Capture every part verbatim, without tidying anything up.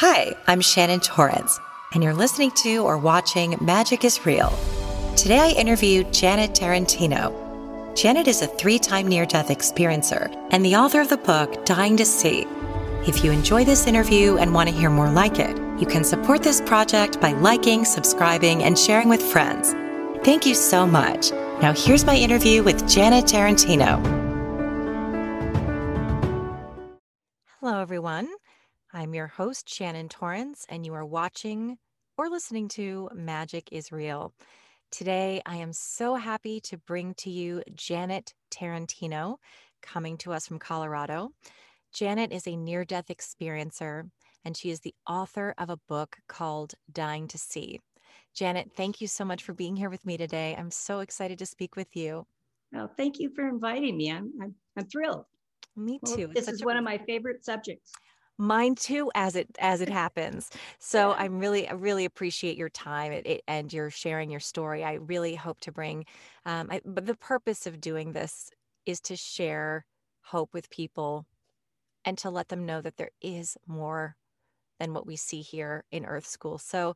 Hi, I'm Shannon Torrance, and you're listening to or watching Magic Is Real. Today I interviewed Janet Tarantino. Janet is a three-time near-death experiencer and the author of the book Dying to See. If you enjoy this interview and want to hear more like it, you can support this project by liking, subscribing, and sharing with friends. Thank you so much. Now here's my interview with Janet Tarantino. Hello, everyone. I'm your host, Shannon Torrance, and you are watching or listening to Magic Is Real. Today, I am so happy to bring to you Janet Tarantino, coming to us from Colorado. Janet is a near-death experiencer, and she is the author of a book called Dying to See. Janet, thank you so much for being here with me today. I'm so excited to speak with you. Well, thank you for inviting me. I'm, I'm, I'm thrilled. Me too. Well, this is one of my favorite subjects. Mine too, as it as it happens. So I'm really, I really appreciate your time it, it, and your sharing your story. I really hope to bring, um, I, but the purpose of doing this is to share hope with people and to let them know that there is more than what we see here in Earth School. So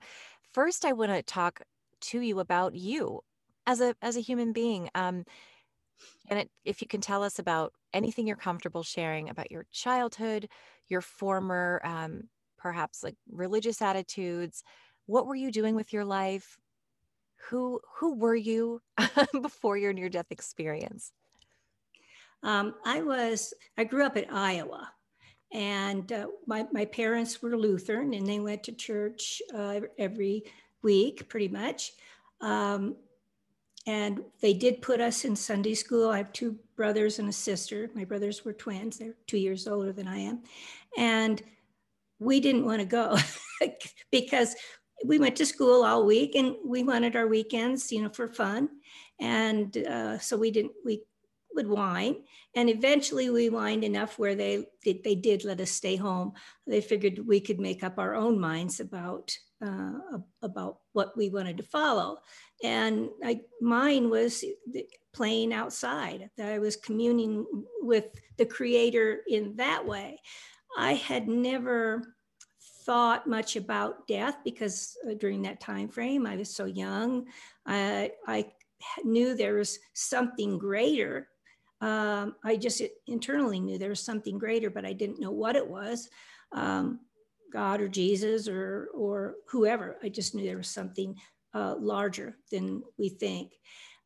first I want to talk to you about you as a, as a human being. Um, and it, if you can tell us about anything you're comfortable sharing about your childhood, your former, um, perhaps like religious attitudes. What were you doing with your life? Who who were you before your near-death experience? Um, I was, I grew up in Iowa, and uh, my, my parents were Lutheran, and they went to church uh, every week, pretty much. Um, And they did put us in Sunday school. I have two brothers and a sister. My brothers were twins. They're two years older than I am. And we didn't want to go because we went to school all week and we wanted our weekends, you know, for fun. And uh, so we didn't, we would whine. And eventually we whined enough where they, they did let us stay home. They figured we could make up our own minds about Uh, about what we wanted to follow. And I, mine was playing outside, that I was communing with the Creator in that way. I had never thought much about death because uh, during that time frame, I was so young. I, I knew there was something greater. Um, I just internally knew there was something greater, but I didn't know what it was. Um, God or Jesus or or whoever. I just knew there was something uh, larger than we think.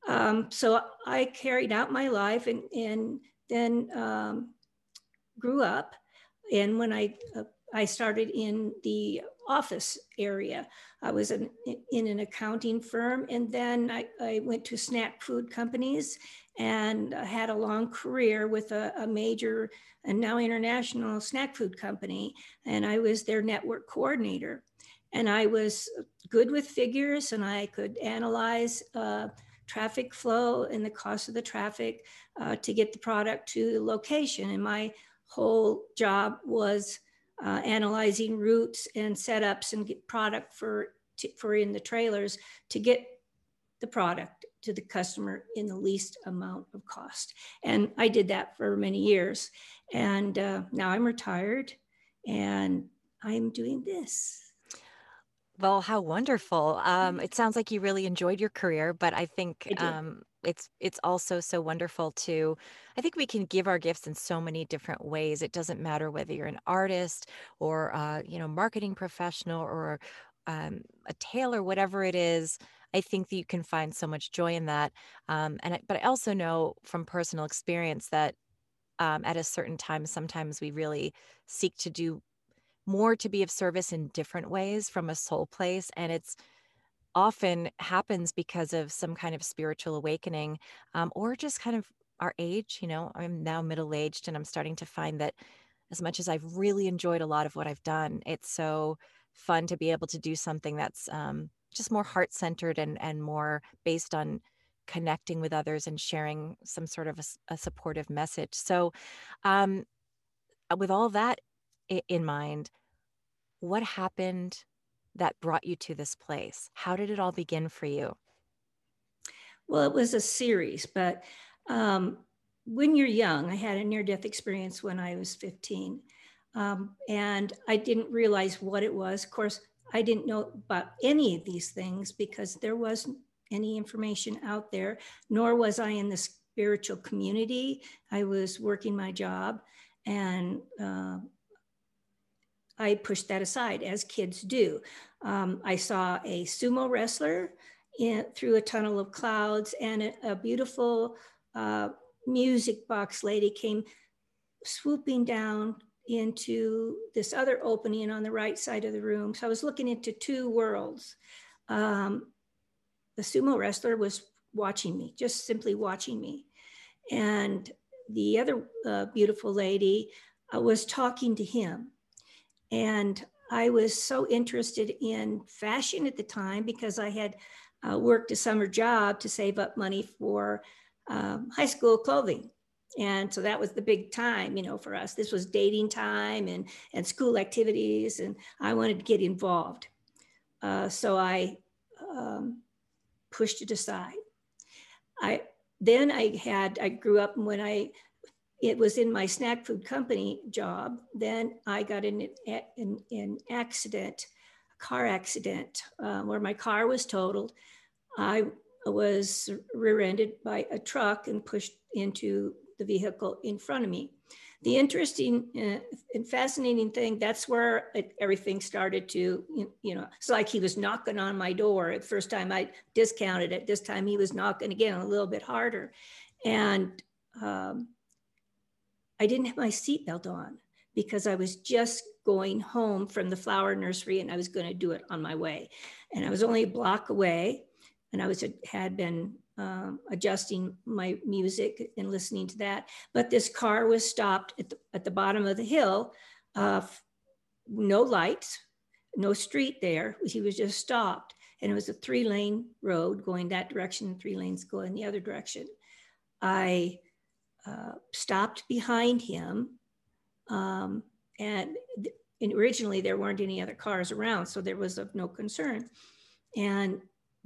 Um, so I carried out my life and, and then um, grew up. And when I uh, I started in the office area, I was in, in an accounting firm. And then I, I went to snack food companies and had a long career with a, a major and now international snack food company. And I was their network coordinator. And I was good with figures, and I could analyze uh, traffic flow and the cost of the traffic uh, to get the product to the location. And my whole job was uh, analyzing routes and setups and get product for, to, for in the trailers to get the product to the customer in the least amount of cost. And I did that for many years. And uh, now I'm retired and I'm doing this. Well, how wonderful. Um, it sounds like you really enjoyed your career, but I think I um, it's it's also so wonderful to, I think we can give our gifts in so many different ways. It doesn't matter whether you're an artist or, uh, you know, marketing professional or um, a tailor, whatever it is. I think that you can find so much joy in that. Um, and I, but I also know from personal experience that um, at a certain time, sometimes we really seek to do more to be of service in different ways from a soul place. And it's often happens because of some kind of spiritual awakening um, or just kind of our age. You know, I'm now middle-aged and I'm starting to find that as much as I've really enjoyed a lot of what I've done, it's so fun to be able to do something that's um, just more heart-centered and, and more based on connecting with others and sharing some sort of a, a supportive message. So um, with all that in mind, what happened that brought you to this place? How did it all begin for you? Well, it was a series, but um, when you're young, I had a near-death experience when I was fifteen. Um, and I didn't realize what it was. Of course, I didn't know about any of these things because there wasn't any information out there, nor was I in the spiritual community. I was working my job, and uh, I pushed that aside, as kids do. Um, I saw a sumo wrestler in, through a tunnel of clouds, and a, a beautiful uh, music box lady came swooping down into this other opening on the right side of the room. So I was looking into two worlds. Um, the sumo wrestler was watching me, just simply watching me. And the other uh, beautiful lady uh, was talking to him. And I was so interested in fashion at the time because I had uh, worked a summer job to save up money for um, high school clothing. And so that was the big time, you know, for us. This was dating time and, and school activities, and I wanted to get involved. Uh, so I um, pushed it aside. I, then I had, I grew up, and when I, it was in my snack food company job, then I got in an, an, an accident, a car accident, uh, where my car was totaled. I was rear-ended by a truck and pushed into the vehicle in front of me. The interesting uh, and fascinating thing, that's where it, everything started to, you, you know, it's like he was knocking on my door. The first time I discounted it, this time he was knocking again a little bit harder. And um, I didn't have my seatbelt on because I was just going home from the flower nursery, and I was going to do it on my way. And I was only a block away, and I was had been Um, adjusting my music and listening to that. But this car was stopped at the, at the bottom of the hill, uh, no lights, no street there. He was just stopped. And it was a three lane road going that direction, and three lanes going the other direction. I uh, stopped behind him. Um, and, and originally there weren't any other cars around, so there was of no concern. And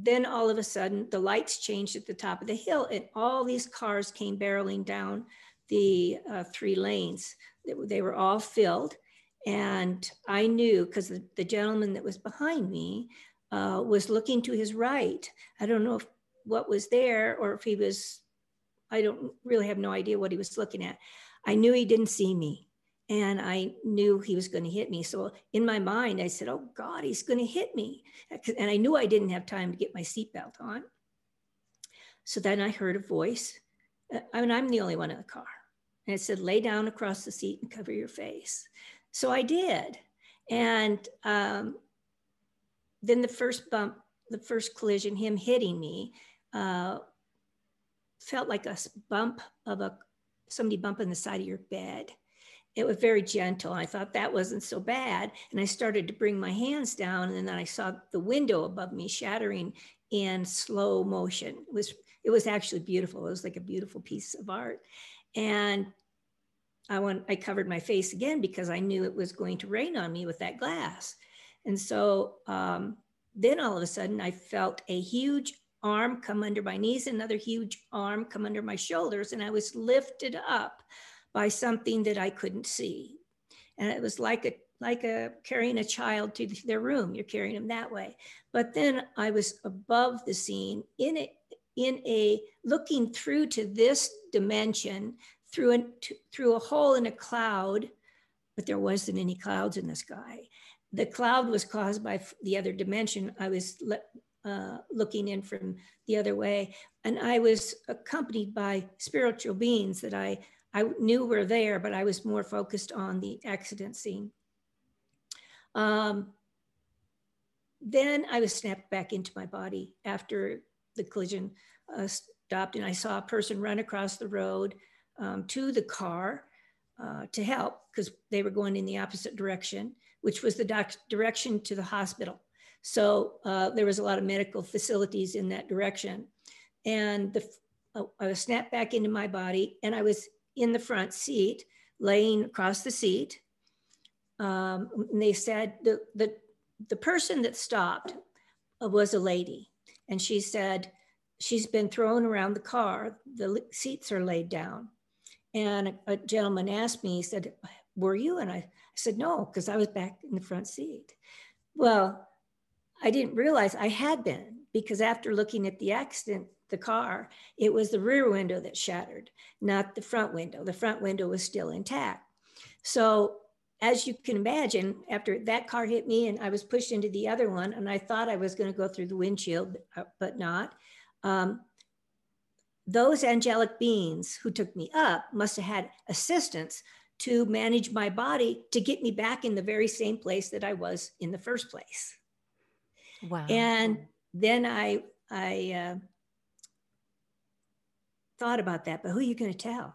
then all of a sudden, the lights changed at the top of the hill, and all these cars came barreling down the uh, three lanes. They were all filled. And I knew, because the, the gentleman that was behind me uh, was looking to his right. I don't know if what was there, or if he was, I don't really have no idea what he was looking at. I knew he didn't see me. And I knew he was going to hit me. So in my mind, I said, oh God, he's going to hit me. And I knew I didn't have time to get my seatbelt on. So then I heard a voice. I mean, I'm the only one in the car. And it said, lay down across the seat and cover your face. So I did. And um, then the first bump, the first collision, him hitting me, uh, felt like a bump of a, somebody bumping the side of your bed. It was very gentle. I thought that wasn't so bad. And I started to bring my hands down, and then I saw the window above me shattering in slow motion. It was, it was actually beautiful. It was like a beautiful piece of art. And I, went, I covered my face again because I knew it was going to rain on me with that glass. And so um, then all of a sudden I felt a huge arm come under my knees, another huge arm come under my shoulders, and I was lifted up by something that I couldn't see. And it was like a like a carrying a child to their room. You're carrying them that way. But then I was above the scene, in a, in a looking through to this dimension, through a, through a hole in a cloud, but there wasn't any clouds in the sky. The cloud was caused by the other dimension. I was le uh, looking in from the other way. And I was accompanied by spiritual beings that I I knew we were there, but I was more focused on the accident scene. Um, then I was snapped back into my body after the collision uh, stopped, and I saw a person run across the road um, to the car uh, to help, because they were going in the opposite direction, which was the doc direction to the hospital. So uh, there was a lot of medical facilities in that direction. And the, uh, I was snapped back into my body, and I was in the front seat, laying across the seat. Um, and they said, the, the, the person that stopped was a lady. And she said, she's been thrown around the car. The seats are laid down. And a, a gentleman asked me, he said, were you? And I, I said, no, because I was back in the front seat. Well, I didn't realize I had been, because after looking at the accident, the car, it was the rear window that shattered, not the front window. The front window was still intact. So as you can imagine, after that car hit me and I was pushed into the other one, and I thought I was going to go through the windshield, but not. Um, those angelic beings who took me up must have had assistance to manage my body to get me back in the very same place that I was in the first place. Wow. And then I, I uh, thought about that, but who are you going to tell?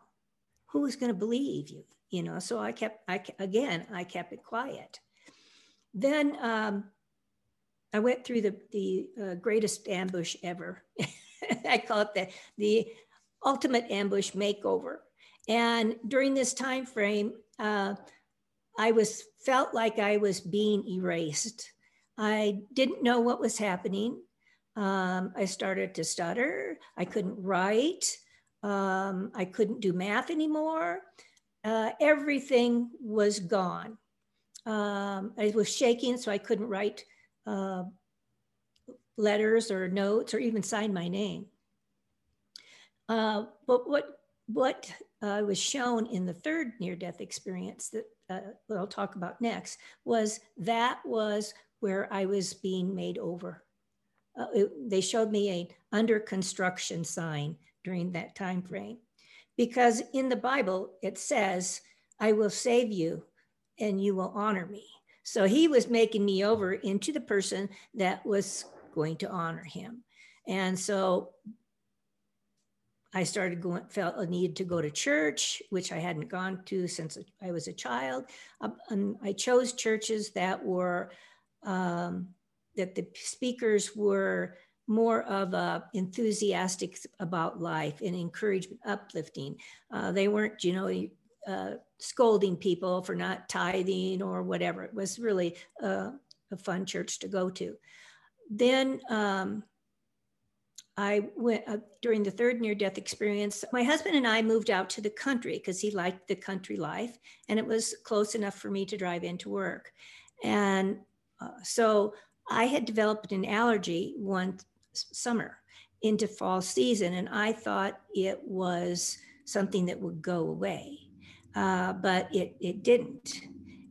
Who is going to believe you? You know, so I kept, I, again, I kept it quiet. Then um, I went through the, the uh, greatest ambush ever. I call it the, the ultimate ambush makeover. And during this time frame, uh, I was felt like I was being erased. I didn't know what was happening. Um, I started to stutter. I couldn't write. Um, I couldn't do math anymore. Uh, everything was gone. Um, I was shaking, so I couldn't write uh, letters or notes or even sign my name. Uh, but what what uh, was shown in the third near-death experience that uh, what I'll talk about next was that was where I was being made over. Uh, it, they showed me an under construction sign during that time frame. Because in the Bible, it says, I will save you and you will honor me. So he was making me over into the person that was going to honor him. And so I started going, felt a need to go to church, which I hadn't gone to since I was a child. Um, I chose churches that were, um, that the speakers were more of a enthusiastic about life and encouragement, uplifting. Uh, they weren't, you know, uh, scolding people for not tithing or whatever. It was really uh, a fun church to go to. Then um, I went, uh, during the third near-death experience, my husband and I moved out to the country because he liked the country life and it was close enough for me to drive into work. And uh, so I had developed an allergy one summer into fall season, and I thought it was something that would go away, uh, but it, it didn't.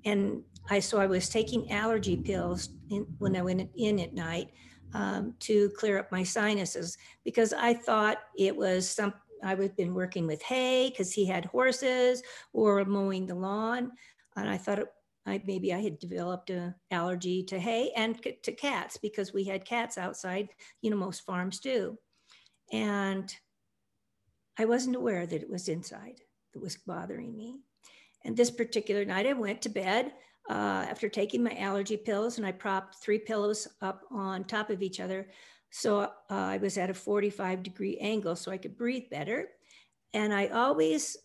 And I, so I was taking allergy pills in, when I went in at night um, to clear up my sinuses, because I thought it was some, I would have been working with hay because he had horses or mowing the lawn. And I thought it, I, maybe I had developed an allergy to hay and c- to cats, because we had cats outside, you know, most farms do. And I wasn't aware that it was inside that was bothering me. And this particular night I went to bed uh, after taking my allergy pills, and I propped three pillows up on top of each other. So uh, I was at a forty-five degree angle so I could breathe better. And I always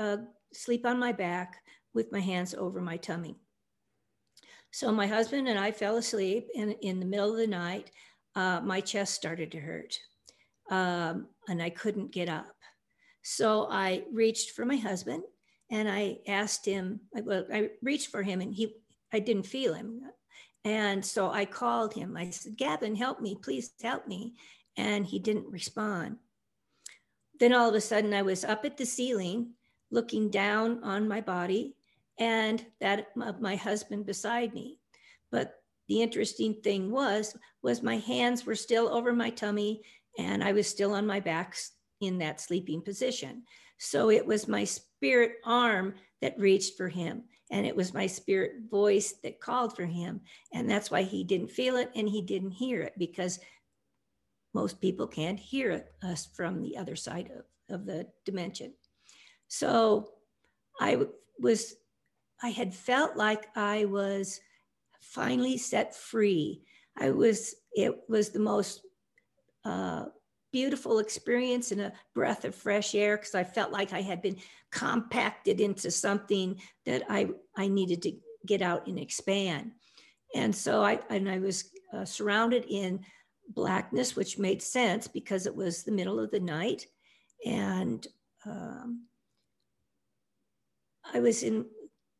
uh, sleep on my back with my hands over my tummy. So my husband and I fell asleep, and in the middle of the night, uh, my chest started to hurt um, and I couldn't get up. So I reached for my husband and I asked him, well, I reached for him and he, I didn't feel him. And so I called him. I said, Gavin, help me, please help me. And he didn't respond. Then all of a sudden I was up at the ceiling looking down on my body, and that of my husband beside me. But the interesting thing was, was my hands were still over my tummy and I was still on my back in that sleeping position. So it was my spirit arm that reached for him, and it was my spirit voice that called for him. And that's why he didn't feel it and he didn't hear it, because most people can't hear it, us from the other side of, of the dimension. So I was, I had felt like I was finally set free. I was, it was the most uh, beautiful experience and a breath of fresh air, because I felt like I had been compacted into something that I, I needed to get out and expand. And so I, and I was uh, surrounded in blackness, which made sense because it was the middle of the night. And um, I was in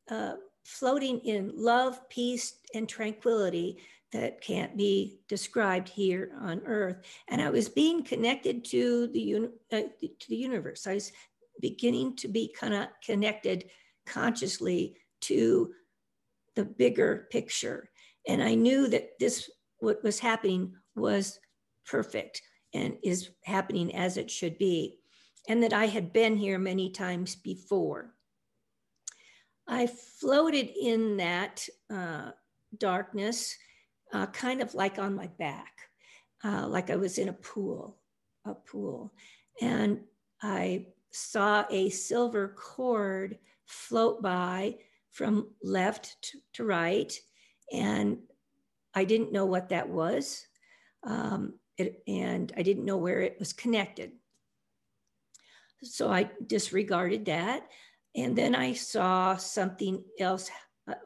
uh, floating in love, peace, and tranquility that can't be described here on Earth. And I was being connected to the, uni uh, to the universe. I was beginning to be kind of connected consciously to the bigger picture. And I knew that this, what was happening was perfect and is happening as it should be. And that I had been here many times before. I floated in that uh, darkness, uh, kind of like on my back, uh, like I was in a pool, a pool. And I saw a silver cord float by from left to, to right. And I didn't know what that was. Um, it, and I didn't know where it was connected. So I disregarded that. And then I saw something else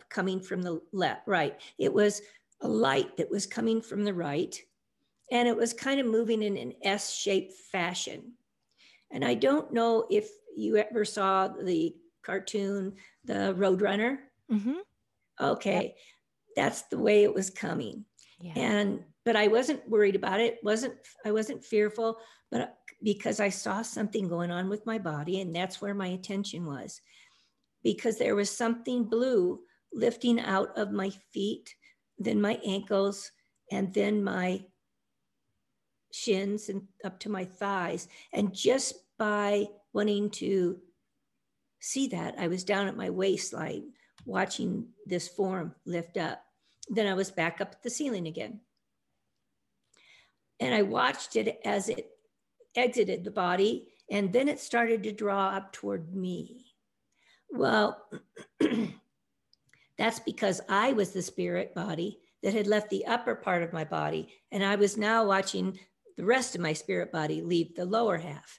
coming from the left, right. It was a light that was coming from the right, and it was kind of moving in an S-shaped fashion. And I don't know if you ever saw the cartoon, The Roadrunner. Mm-hmm. Okay, yep. That's the way it was coming. Yeah. And but I wasn't worried about it. wasn't I wasn't fearful, but because I saw something going on with my body, and that's where my attention was, because there was something blue lifting out of my feet, then my ankles, and then my shins and up to my thighs. And just by wanting to see that, I was down at my waistline watching this form lift up. Then I was back up at the ceiling again. And I watched it as it exited the body, and then it started to draw up toward me. Well, that's because I was the spirit body that had left the upper part of my body, and I was now watching the rest of my spirit body leave the lower half.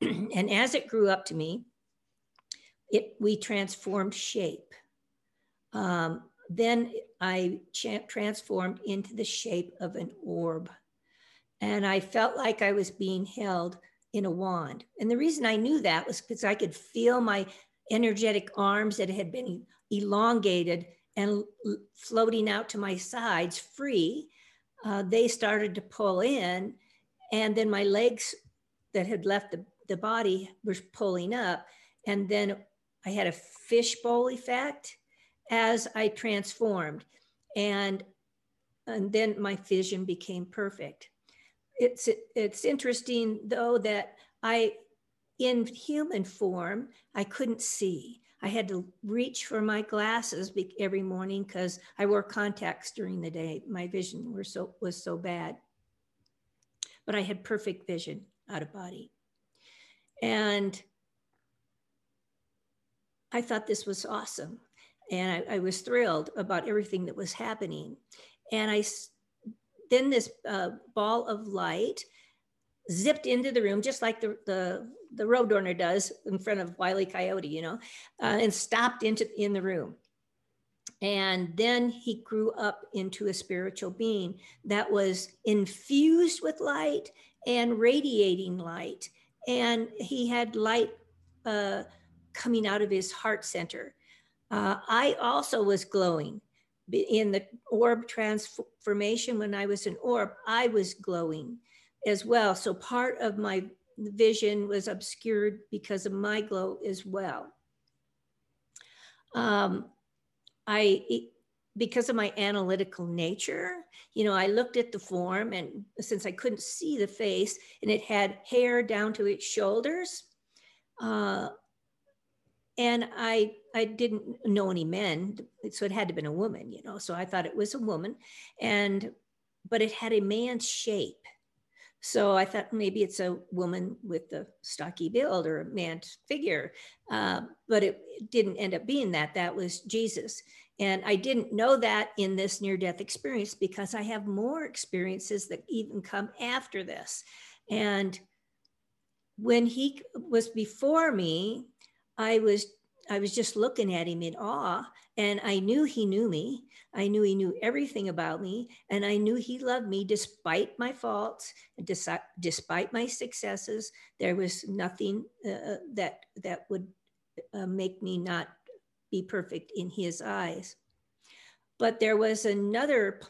And as it grew up to me, it we transformed shape. Um, then I transformed into the shape of an orb. And I felt like I was being held in a wand. And the reason I knew that was because I could feel my energetic arms that had been elongated and floating out to my sides free. Uh, they started to pull in, and then my legs that had left the, the body were pulling up. And then I had a fishbowl effect as I transformed. And, and then my vision became perfect. It's, it's interesting, though, that I, in human form, I couldn't see. I had to reach for my glasses every morning because I wore contacts during the day. My vision were so, was so bad. But I had perfect vision out of body. And I thought this was awesome. And I, I was thrilled about everything that was happening. And I Then this uh, ball of light zipped into the room, just like the, the, the Roadrunner does in front of Wile E. Coyote, you know, uh, and stopped into, in the room. And then he grew up into a spiritual being that was infused with light and radiating light. And he had light uh, coming out of his heart center. Uh, I also was glowing. In the orb transformation, when I was an orb, I was glowing as well. So part of my vision was obscured because of my glow as well. Um, I, because of my analytical nature, you know, I looked at the form, and since I couldn't see the face, and it had hair down to its shoulders, uh, and I I didn't know any men, so it had to have been a woman, you know, so I thought it was a woman, and, but it had a man's shape. So I thought maybe it's a woman with a stocky build or a man's figure, uh, but it didn't end up being that. That was Jesus. And I didn't know that in this near-death experience because I have more experiences that even come after this. And when he was before me, I was I was just looking at him in awe, and I knew he knew me. I knew he knew everything about me, and I knew he loved me despite my faults, despite my successes. There was nothing uh, that that would uh, make me not be perfect in his eyes. But there was another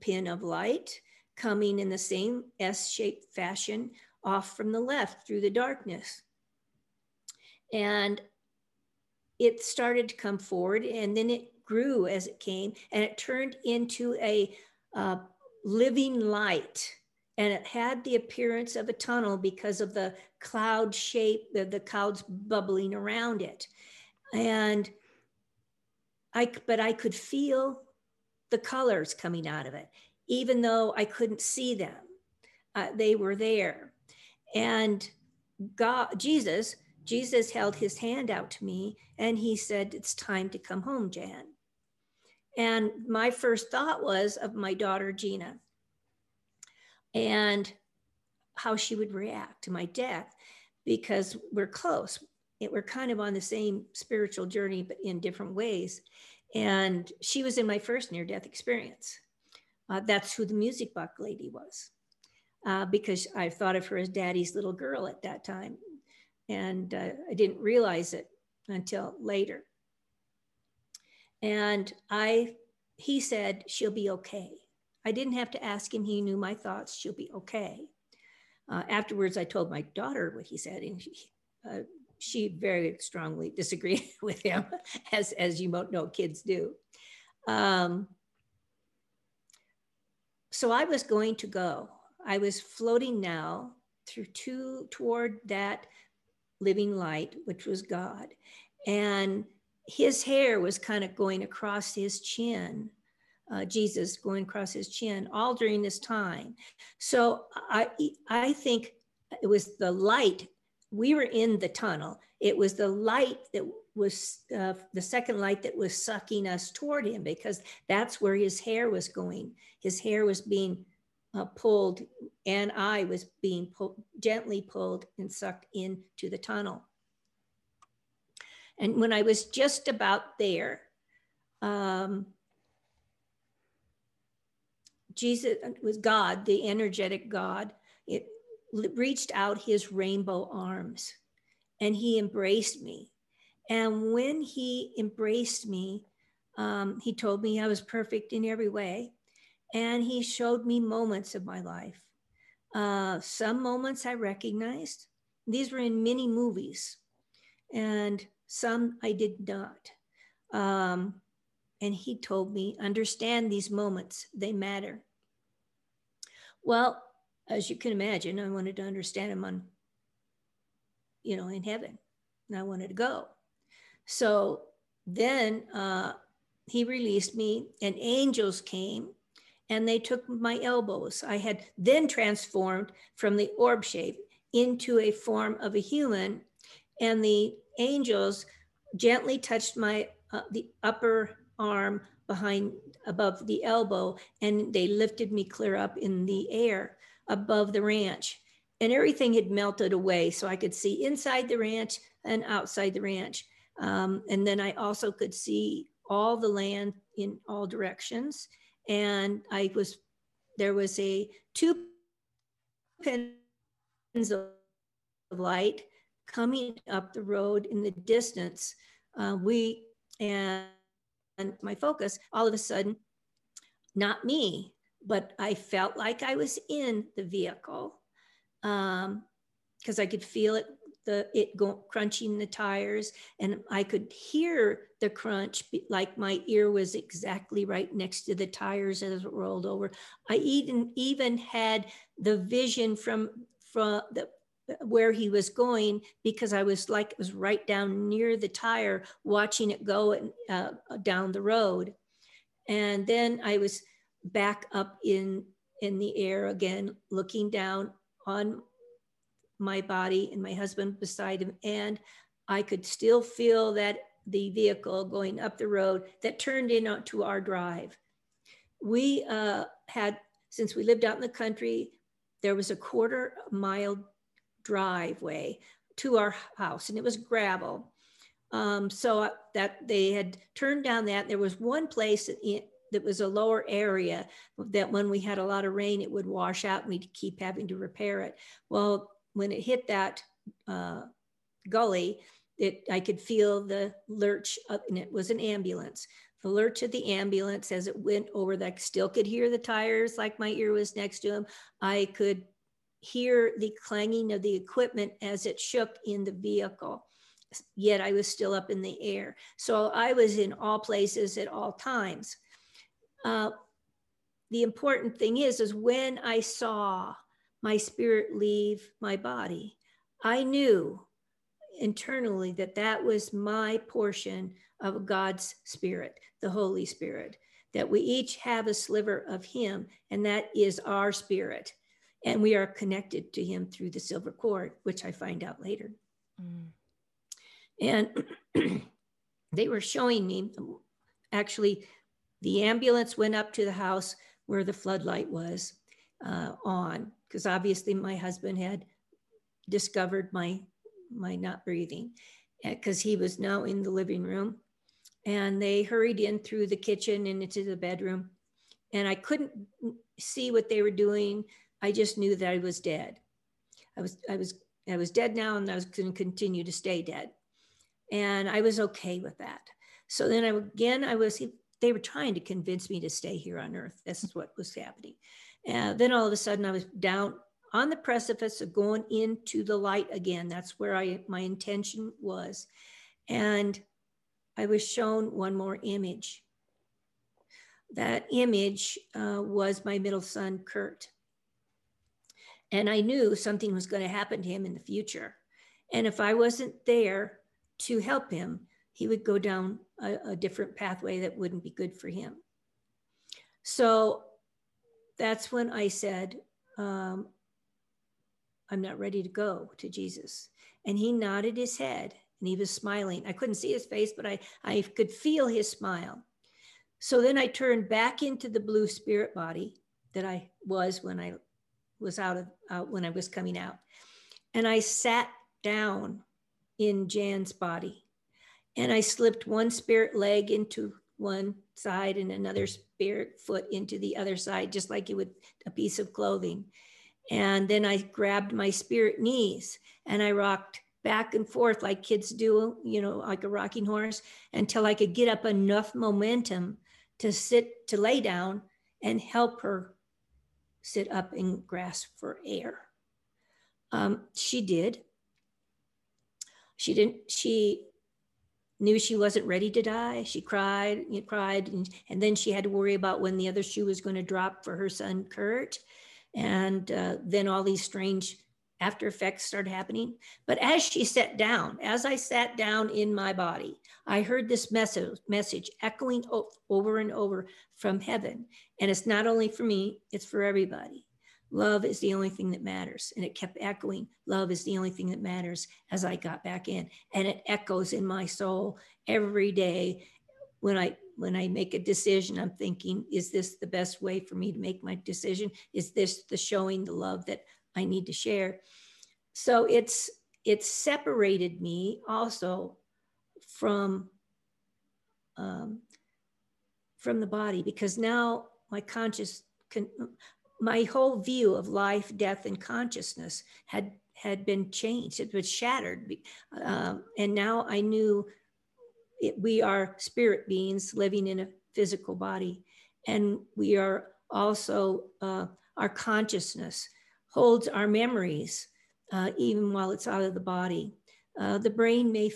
pin of light coming in the same S-shaped fashion off from the left through the darkness. And it started to come forward, and then it grew as it came, and it turned into a uh, living light. And it had the appearance of a tunnel because of the cloud shape, the, the clouds bubbling around it. And I, but I could feel the colors coming out of it, even though I couldn't see them. Uh, they were there. And God, Jesus, Jesus held his hand out to me, and he said, "It's time to come home, Jan." And my first thought was of my daughter, Gina, and how she would react to my death, because we're close. It, we're kind of on the same spiritual journey, but in different ways. And she was in my first near-death experience. Uh, that's who the music box lady was, uh, because I thought of her as daddy's little girl at that time. And uh, I didn't realize it until later. And I, he said, "She'll be okay." I didn't have to ask him. He knew my thoughts. She'll be okay. Uh, afterwards, I told my daughter what he said, and she, uh, she very strongly disagreed with him, as, as you know kids do. Um, so I was going to go. I was floating now through two, toward that living light, which was God. And his hair was kind of going across his chin. Uh, Jesus going across his chin all during this time. So I, I think it was the light. We were in the tunnel. It was the light that was uh, the second light that was sucking us toward him, because that's where his hair was going. His hair was being uh, pulled, and I was being pulled, gently pulled and sucked into the tunnel. And when I was just about there, um, Jesus was God, the energetic God. It reached out his rainbow arms, and he embraced me. And when he embraced me, um, he told me I was perfect in every way. And he showed me moments of my life. Uh, some moments I recognized. These were in many movies, and some I did not. Um, and he told me, "Understand these moments, they matter." Well, as you can imagine, I wanted to understand him on, you know, in heaven, and I wanted to go. So then uh, he released me, and angels came, and they took my elbows. I had then transformed from the orb shape into a form of a human, and the angels gently touched my uh, the upper arm behind above the elbow, and they lifted me clear up in the air above the ranch, and everything had melted away, so I could see inside the ranch and outside the ranch. Um, and then I also could see all the land in all directions. And I was, there was a two pins of light coming up the road in the distance. Uh, we, and And my focus, all of a sudden, not me, but I felt like I was in the vehicle, um, because I could feel it, the it go, crunching the tires, and I could hear the crunch, like my ear was exactly right next to the tires as it rolled over. I even even had the vision from from the. where he was going, because I was like, it was right down near the tire, watching it go and, uh, down the road. And then I was back up in, in the air again, looking down on my body and my husband beside him. And I could still feel that the vehicle going up the road that turned into our drive. We uh, had, since we lived out in the country, there was a quarter mile driveway to our house, and it was gravel. Um, so that they had turned down that. There was one place that was a lower area that when we had a lot of rain, it would wash out and we'd keep having to repair it. Well, when it hit that uh, gully, it, I could feel the lurch of, and it was an ambulance, the lurch of the ambulance as it went over. That I still could hear the tires, like my ear was next to him. I could hear the clanging of the equipment as it shook in the vehicle, yet I was still up in the air. So I was in all places at all times. Uh, the important thing is, is when I saw my spirit leave my body, I knew internally that that was my portion of God's spirit, the Holy Spirit, that we each have a sliver of him, and that is our spirit. And we are connected to him through the silver cord, which I find out later. Mm. And they were showing me, actually, the ambulance went up to the house where the floodlight was uh, on, because obviously my husband had discovered my, my not breathing, because he was now in the living room. And they hurried in through the kitchen and into the bedroom. And I couldn't see what they were doing. I just knew that I was dead. I was, I was, I was dead now, and I was going to continue to stay dead. And I was okay with that. So then I, again, I was, they were trying to convince me to stay here on earth. This is what was happening. And uh, then all of a sudden I was down on the precipice of going into the light again. That's where I, my intention was. And I was shown one more image. That image uh, was my middle son, Kurt. And I knew something was going to happen to him in the future. And if I wasn't there to help him, he would go down a, a different pathway that wouldn't be good for him. So that's when I said, um, I'm not ready to go to Jesus. And he nodded his head and he was smiling. I couldn't see his face, but I, I could feel his smile. So then I turned back into the blue spirit body that I was when I was out of out when I was coming out. And I sat down in Jan's body, and I slipped one spirit leg into one side and another spirit foot into the other side, just like you would a piece of clothing. And then I grabbed my spirit knees and I rocked back and forth like kids do, you know, like a rocking horse, until I could get up enough momentum to sit, to lay down and help her sit up and grasp for air. Um, she did. She didn't, she knew she wasn't ready to die. She cried and cried, and, and then she had to worry about when the other shoe was going to drop for her son, Kurt. And uh, then all these strange after effects started happening. But as she sat down, as I sat down in my body, I heard this message, message echoing over and over from heaven. And it's not only for me, it's for everybody. Love is the only thing that matters. And it kept echoing. Love is the only thing that matters as I got back in. And it echoes in my soul every day. When I, when I make a decision, I'm thinking, is this the best way for me to make my decision? Is this the showing the love that I need to share? So it's, it's separated me also from, um, from the body, because now my conscious, con my whole view of life, death, and consciousness had, had been changed. It was shattered. Um, and now I knew it, we are spirit beings living in a physical body. And we are also, uh, our consciousness holds our memories, uh, even while it's out of the body. Uh, the brain may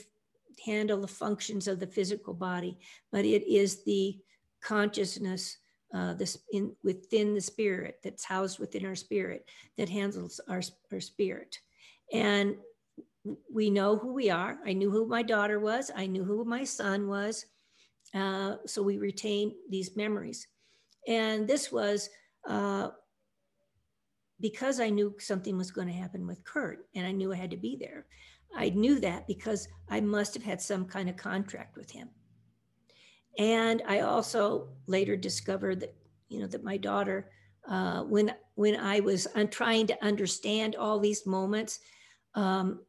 handle the functions of the physical body, but it is the consciousness uh, this in, within the spirit, that's housed within our spirit, that handles our, our spirit. And we know who we are. I knew who my daughter was. I knew who my son was. Uh, so we retain these memories. And this was... Uh, because I knew something was going to happen with Kurt, and I knew I had to be there. I knew that because I must have had some kind of contract with him. And I also later discovered that, you know, that my daughter, uh, when, when I was trying to understand all these moments, um,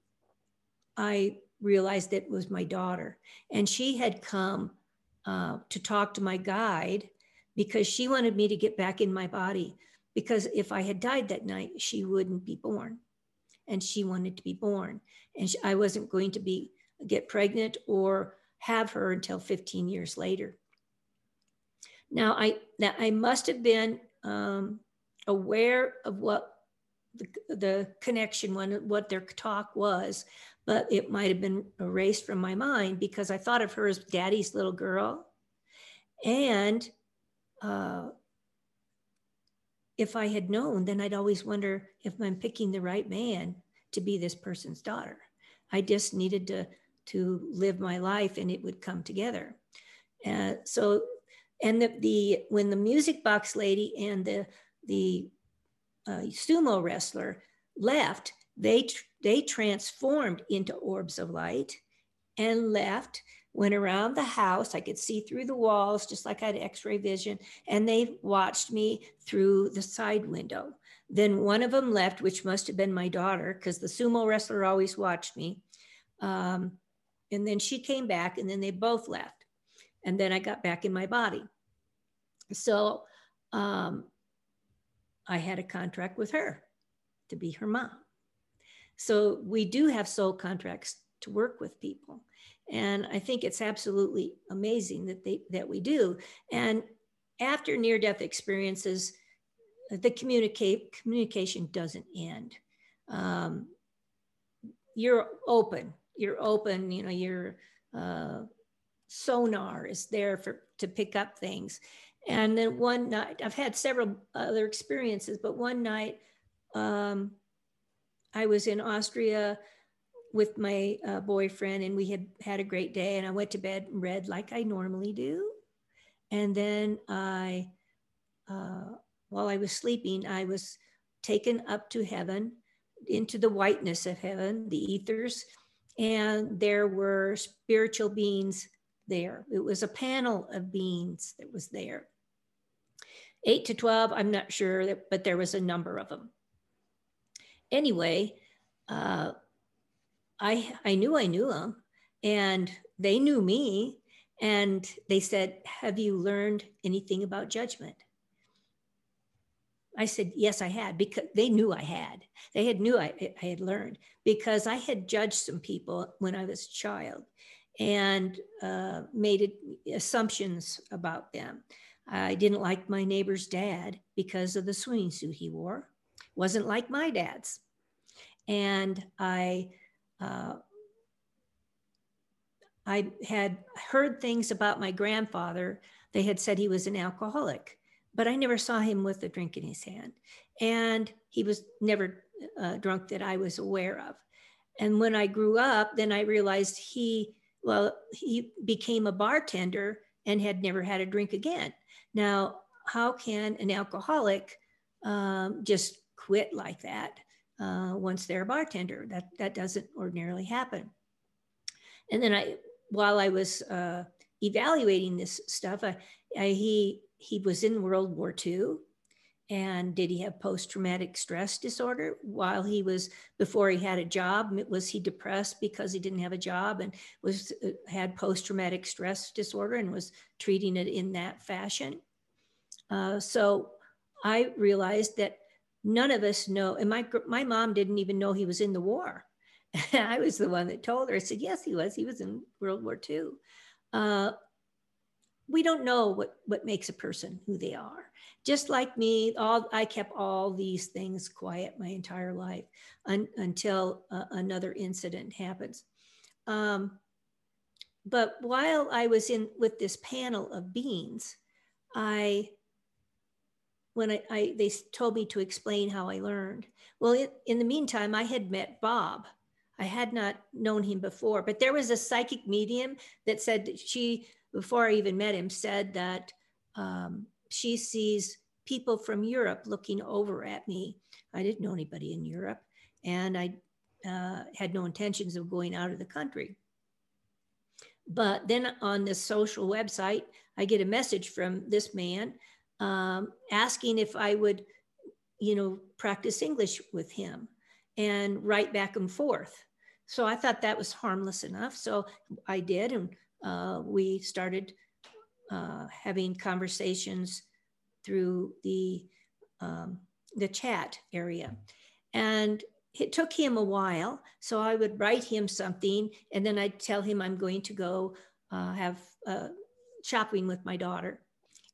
I realized that it was my daughter. And she had come uh, to talk to my guide because she wanted me to get back in my body. Because if I had died that night, she wouldn't be born. And she wanted to be born. And she, I wasn't going to be get pregnant or have her until fifteen years later. Now, I, now I must have been um, aware of what the, the connection, when, what their talk was, but it might have been erased from my mind because I thought of her as daddy's little girl. And uh, if I had known, then I'd always wonder if I'm picking the right man to be this person's daughter. I just needed to, to live my life and it would come together. Uh, so, and the, the, when the music box lady and the, the uh, sumo wrestler left, they, tr they transformed into orbs of light and left, went around the house. I could see through the walls, just like I had x-ray vision, and they watched me through the side window. Then one of them left, which must have been my daughter, because the sumo wrestler always watched me. Um, and then she came back, and then they both left. And then I got back in my body. So um, I had a contract with her to be her mom. So we do have soul contracts to work with people. And I think it's absolutely amazing that they that we do. And after near-death experiences, the communicate, communication doesn't end. Um, you're open, you're open, you know, your uh, sonar is there for to pick up things. And then one night, I've had several other experiences, but one night um, I was in Austria with my uh, boyfriend, and we had had a great day, and I went to bed and read like I normally do. And then I, uh, while I was sleeping, I was taken up to heaven, into the whiteness of heaven, the ethers, and there were spiritual beings there. It was a panel of beings that was there. eight to twelve, I'm not sure, but there was a number of them. Anyway, uh, I, I knew I knew them, and they knew me, and they said, "Have you learned anything about judgment?" I said, yes, I had, because they knew I had. They had knew I, I had learned, because I had judged some people when I was a child and uh, made assumptions about them. I didn't like my neighbor's dad because of the swimming suit he wore. Wasn't like my dad's. And I, uh, I had heard things about my grandfather. They had said he was an alcoholic, but I never saw him with a drink in his hand. And he was never uh, drunk that I was aware of. And when I grew up, then I realized he, well, he became a bartender and had never had a drink again. Now, how can an alcoholic um, just quit like that uh, once they're a bartender? That, that doesn't ordinarily happen. And then I, while I was uh, evaluating this stuff, I, I, he, He was in World War Two, and did he have post-traumatic stress disorder while he was, before he had a job? Was he depressed because he didn't have a job and was had post-traumatic stress disorder and was treating it in that fashion? Uh, so I realized that none of us know, and my, my mom didn't even know he was in the war. I was the one that told her. I said, yes, he was. He was in World War Two. Uh, We don't know what, what makes a person who they are. Just like me, all, I kept all these things quiet my entire life un, until uh, another incident happens. Um, but while I was in with this panel of beings, I, when I, I they told me to explain how I learned. Well, it, in the meantime, I had met Bob. I had not known him before, but there was a psychic medium that said that she, before I even met him, said that um, she sees people from Europe looking over at me. I didn't know anybody in Europe, and I uh, had no intentions of going out of the country. But then on this social website, I get a message from this man um, asking if I would, you know, practice English with him and write back and forth. So I thought that was harmless enough. So I did, and Uh, we started uh, having conversations through the, um, the chat area. And it took him a while. So I would write him something, and then I'd tell him I'm going to go uh, have uh, shopping with my daughter.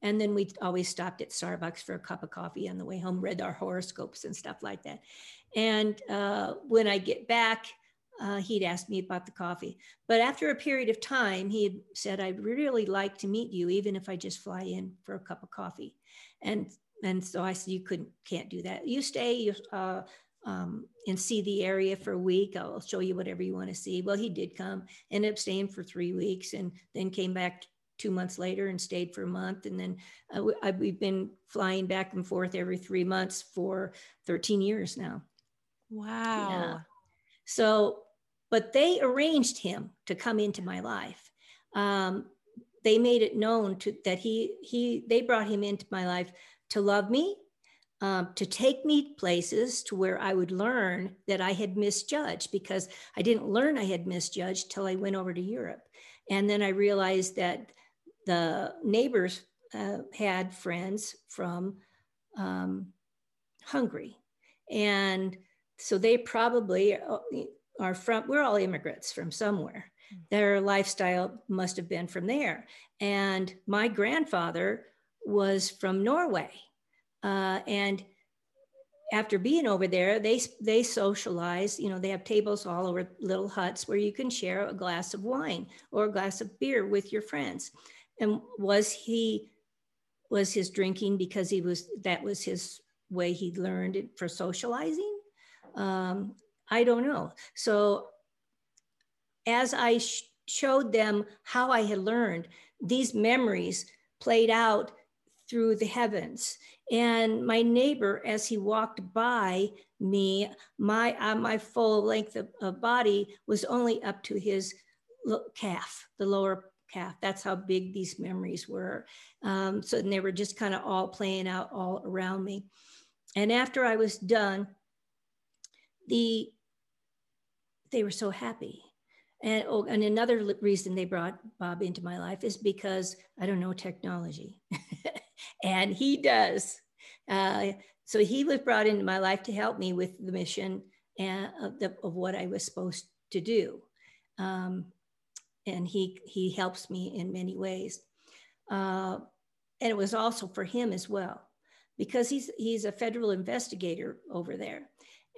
And then we always stopped at Starbucks for a cup of coffee on the way home, read our horoscopes and stuff like that. And uh, when I get back, uh, he'd ask me about the coffee. But after a period of time, he had said, I'd really like to meet you, even if I just fly in for a cup of coffee. And and so I said, you couldn't, can't do that. You stay you, uh, um, and see the area for a week. I'll show you whatever you want to see. Well, he did come, ended up staying for three weeks and then came back two months later and stayed for a month. And then uh, we, I, we've been flying back and forth every three months for thirteen years now. Wow. Yeah. So, but they arranged him to come into my life. Um, they made it known to, that he, he, they brought him into my life to love me, um, to take me places to where I would learn that I had misjudged, because I didn't learn I had misjudged till I went over to Europe. And then I realized that the neighbors uh, had friends from um, Hungary. And so they probably are from, we're all immigrants from somewhere. Mm-hmm. Their lifestyle must have been from there. And my grandfather was from Norway. Uh, and after being over there, they, they socialize, you know, they have tables all over, little huts where you can share a glass of wine or a glass of beer with your friends. And was he, was his drinking because he was, that was his way he learned it for socializing? Um, I don't know. So as I sh- showed them how I had learned, these memories played out through the heavens. And my neighbor, as he walked by me, my uh, my full length of, of body was only up to his calf, the lower calf. That's how big these memories were. Um, so they were just kind of all playing out all around me. And after I was done, the they were so happy. And, oh, and another reason they brought Bob into my life is because I don't know technology. And he does. Uh, so he was brought into my life to help me with the mission and of, the, of what I was supposed to do. Um, and he he helps me in many ways. Uh, and it was also for him as well, because he's he's a federal investigator over there.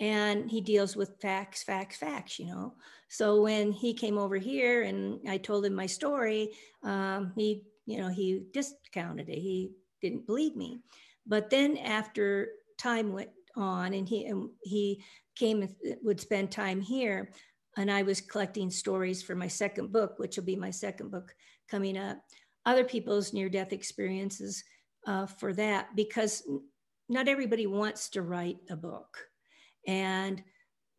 And he deals with facts, facts, facts, you know. So when he came over here and I told him my story, um, he, you know, he discounted it. He didn't believe me. But then after time went on and he, and he came and would spend time here, and I was collecting stories for my second book, which will be my second book coming up, other people's near-death experiences uh, for that, because not everybody wants to write a book. And,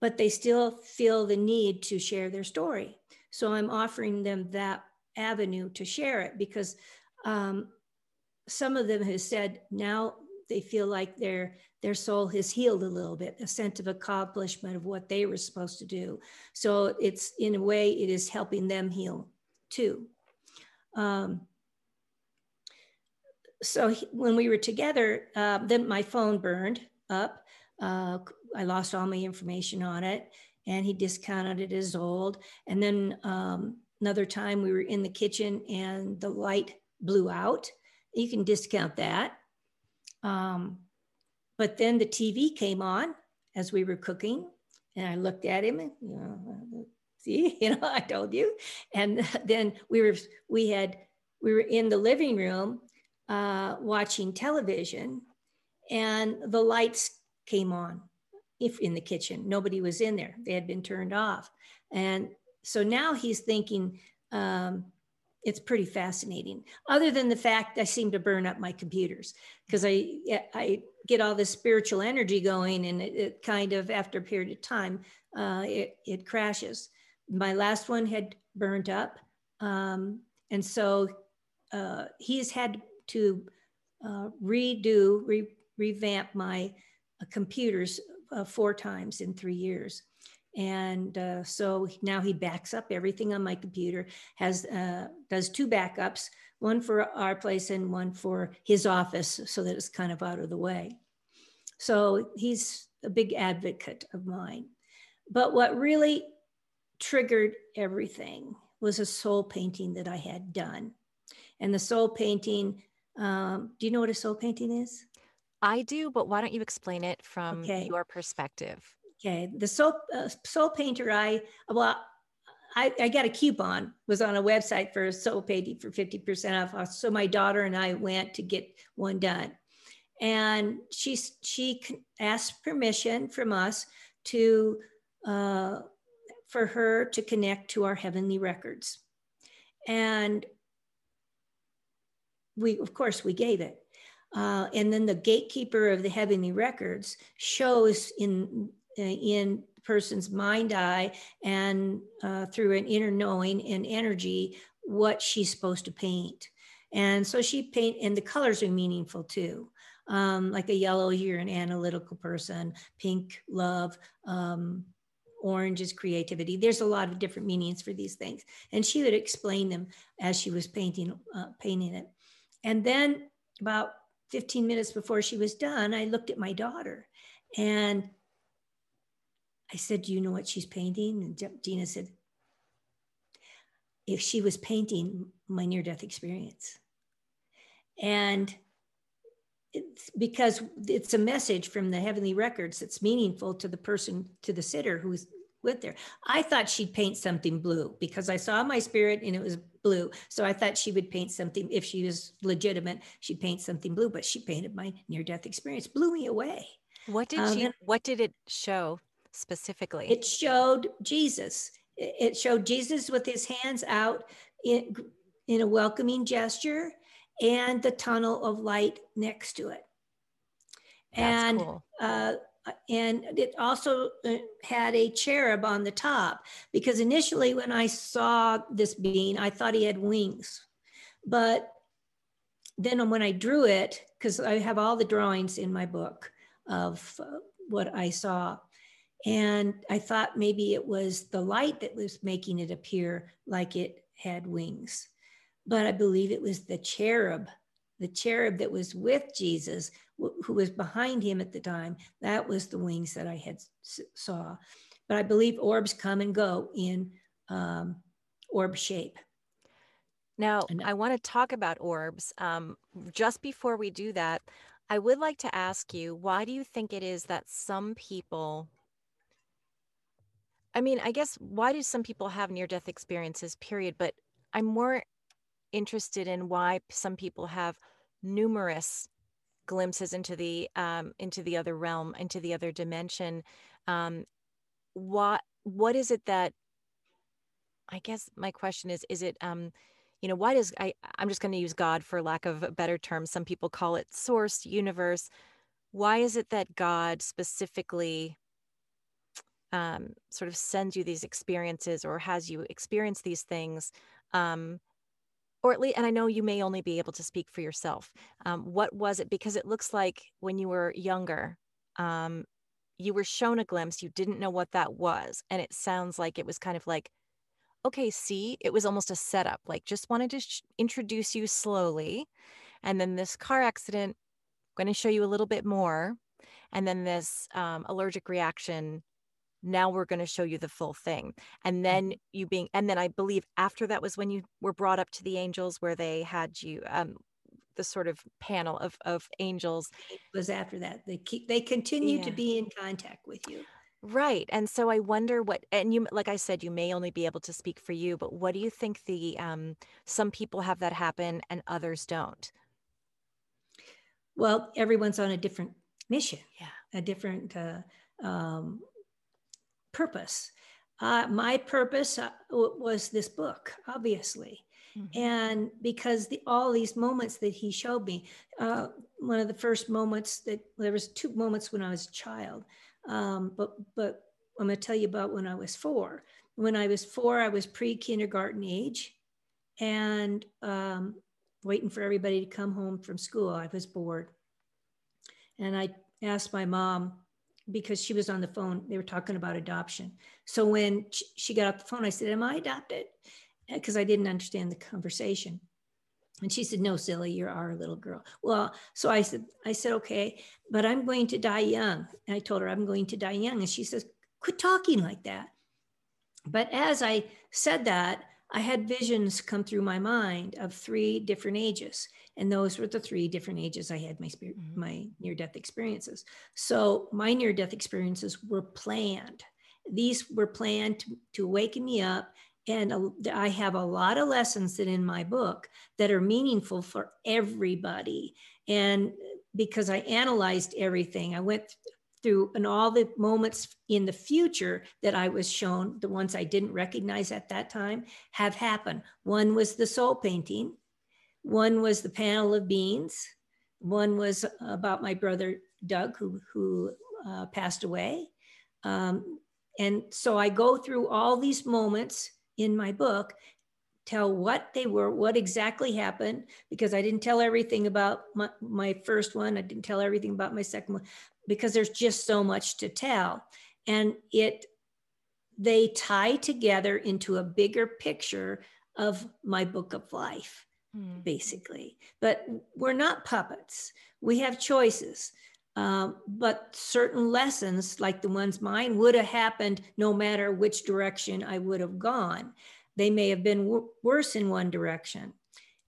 but they still feel the need to share their story. So I'm offering them that avenue to share it, because um, some of them have said now they feel like their, their soul has healed a little bit, a sense of accomplishment of what they were supposed to do. So it's, in a way, it is helping them heal too. Um, so he, when we were together, uh, then my phone burned up. Uh, I lost all my information on it, and he discounted it as old. And then um, another time we were in the kitchen and the light blew out. You can discount that. Um, but then the T V came on as we were cooking, and I looked at him and, you know, see, you know, I told you. And then we were, we had, we were in the living room uh, watching television, and the lights came on if in the kitchen. Nobody was in there. They had been turned off. And so now he's thinking, um, it's pretty fascinating. Other than the fact I seem to burn up my computers, because I I get all this spiritual energy going, and it, it kind of, after a period of time, uh, it, it crashes. My last one had burned up. Um, and so uh, he's had to uh, redo, re, revamp my computers uh, four times in three years. And uh, so now he backs up everything on my computer, has uh, does two backups, one for our place and one for his office, so that it's kind of out of the way. So he's a big advocate of mine. But what really triggered everything was a soul painting that I had done. And the soul painting, um, do you know what a soul painting is? I do, but why don't you explain it from okay. your perspective? Okay, the soul, uh, soul painter I, well, I, I got a coupon, was on a website for a soul painting for fifty percent off. So my daughter and I went to get one done. And she, she asked permission from us to, uh, for her to connect to our heavenly records. And we, of course, we gave it. Uh, and then the gatekeeper of the heavenly records shows in, in person's mind eye and uh, through an inner knowing and energy what she's supposed to paint. And so she paint, and the colors are meaningful too. Um, like a yellow, you're an analytical person, pink, love, um, orange is creativity. There's a lot of different meanings for these things. And she would explain them as she was painting, uh, painting it. And then about fifteen minutes before she was done, I looked at my daughter and I said, do you know what she's painting? And Dina said, if she was painting my near-death experience. And it's because it's a message from the heavenly records that's meaningful to the person, to the sitter who's with her. I thought she'd paint something blue because I saw my spirit and it was blue. So I thought she would paint something, if she was legitimate, she'd paint something blue, but she painted my near-death experience. Blew me away. What did um, she, what did it show specifically? It showed Jesus. It showed Jesus with his hands out in, in a welcoming gesture and the tunnel of light next to it. That's and, cool. uh, and it also had a cherub on the top, because initially when I saw this being, I thought he had wings. But then when I drew it, because I have all the drawings in my book of uh, what I saw, and I thought maybe it was the light that was making it appear like it had wings. But I believe it was the cherub, the cherub that was with Jesus, who was behind him at the time. That was the wings that I had saw. But I believe orbs come and go in um, orb shape. Now, and I want to talk about orbs. Um, just before we do that, I would like to ask you, why do you think it is that some people... I mean, I guess, why do some people have near-death experiences, period? But I'm more interested in why some people have numerous glimpses into the um, into the other realm, into the other dimension. Um, what what is it that? I guess my question is: is it um, you know, why does I? I'm just going to use God for lack of a better term. Some people call it source, universe. Why is it that God specifically Um, sort of sends you these experiences or has you experience these things, um, or at least, and I know you may only be able to speak for yourself. Um, what was it? Because it looks like when you were younger, um, you were shown a glimpse, you didn't know what that was. And it sounds like it was kind of like, okay, see, it was almost a setup, like just wanted to sh- introduce you slowly. And then this car accident, I'm going to show you a little bit more. And then this um, allergic reaction, now we're going to show you the full thing. And then you being, and then I believe after that was when you were brought up to the angels, where they had you, um, the sort of panel of, of angels. It was after that. They keep, they continue yeah. to be in contact with you. Right. And so I wonder what, and you, like I said, you may only be able to speak for you, but what do you think the, um, some people have that happen and others don't? Well, everyone's on a different mission, yeah, a different, uh, um, purpose. Uh, my purpose uh, w- was this book, obviously. Mm-hmm. And because the, all these moments that he showed me, uh, one of the first moments that, well, there was two moments when I was a child, um, but, but I'm going to tell you about when I was four. When I was four, I was pre-kindergarten age and um, waiting for everybody to come home from school. I was bored. And I asked my mom, because she was on the phone, they were talking about adoption. So when she got off the phone, I said, am I adopted? Because I didn't understand the conversation. And she said, no, silly, you're our little girl. Well, so I said, I said, okay, but I'm going to die young. And I told her I'm going to die young. And she says, quit talking like that. But as I said that, I had visions come through my mind of three different ages. And those were the three different ages I had my spirit, mm-hmm. my near-death experiences. So my near-death experiences were planned. These were planned to, to waken me up. And I have a lot of lessons that in my book that are meaningful for everybody. And because I analyzed everything, I went through and all the moments in the future that I was shown, the ones I didn't recognize at that time, have happened. One was the soul painting. One was the panel of beans. One was about my brother, Doug, who, who uh, passed away. Um, and so I go through all these moments in my book, tell what they were, what exactly happened, because I didn't tell everything about my, my first one. I didn't tell everything about my second one, because there's just so much to tell. And it, they tie together into a bigger picture of my book of life, mm. basically. But we're not puppets. We have choices. Um, but certain lessons, like the ones mine, would have happened no matter which direction I would have gone. They may have been w- worse in one direction.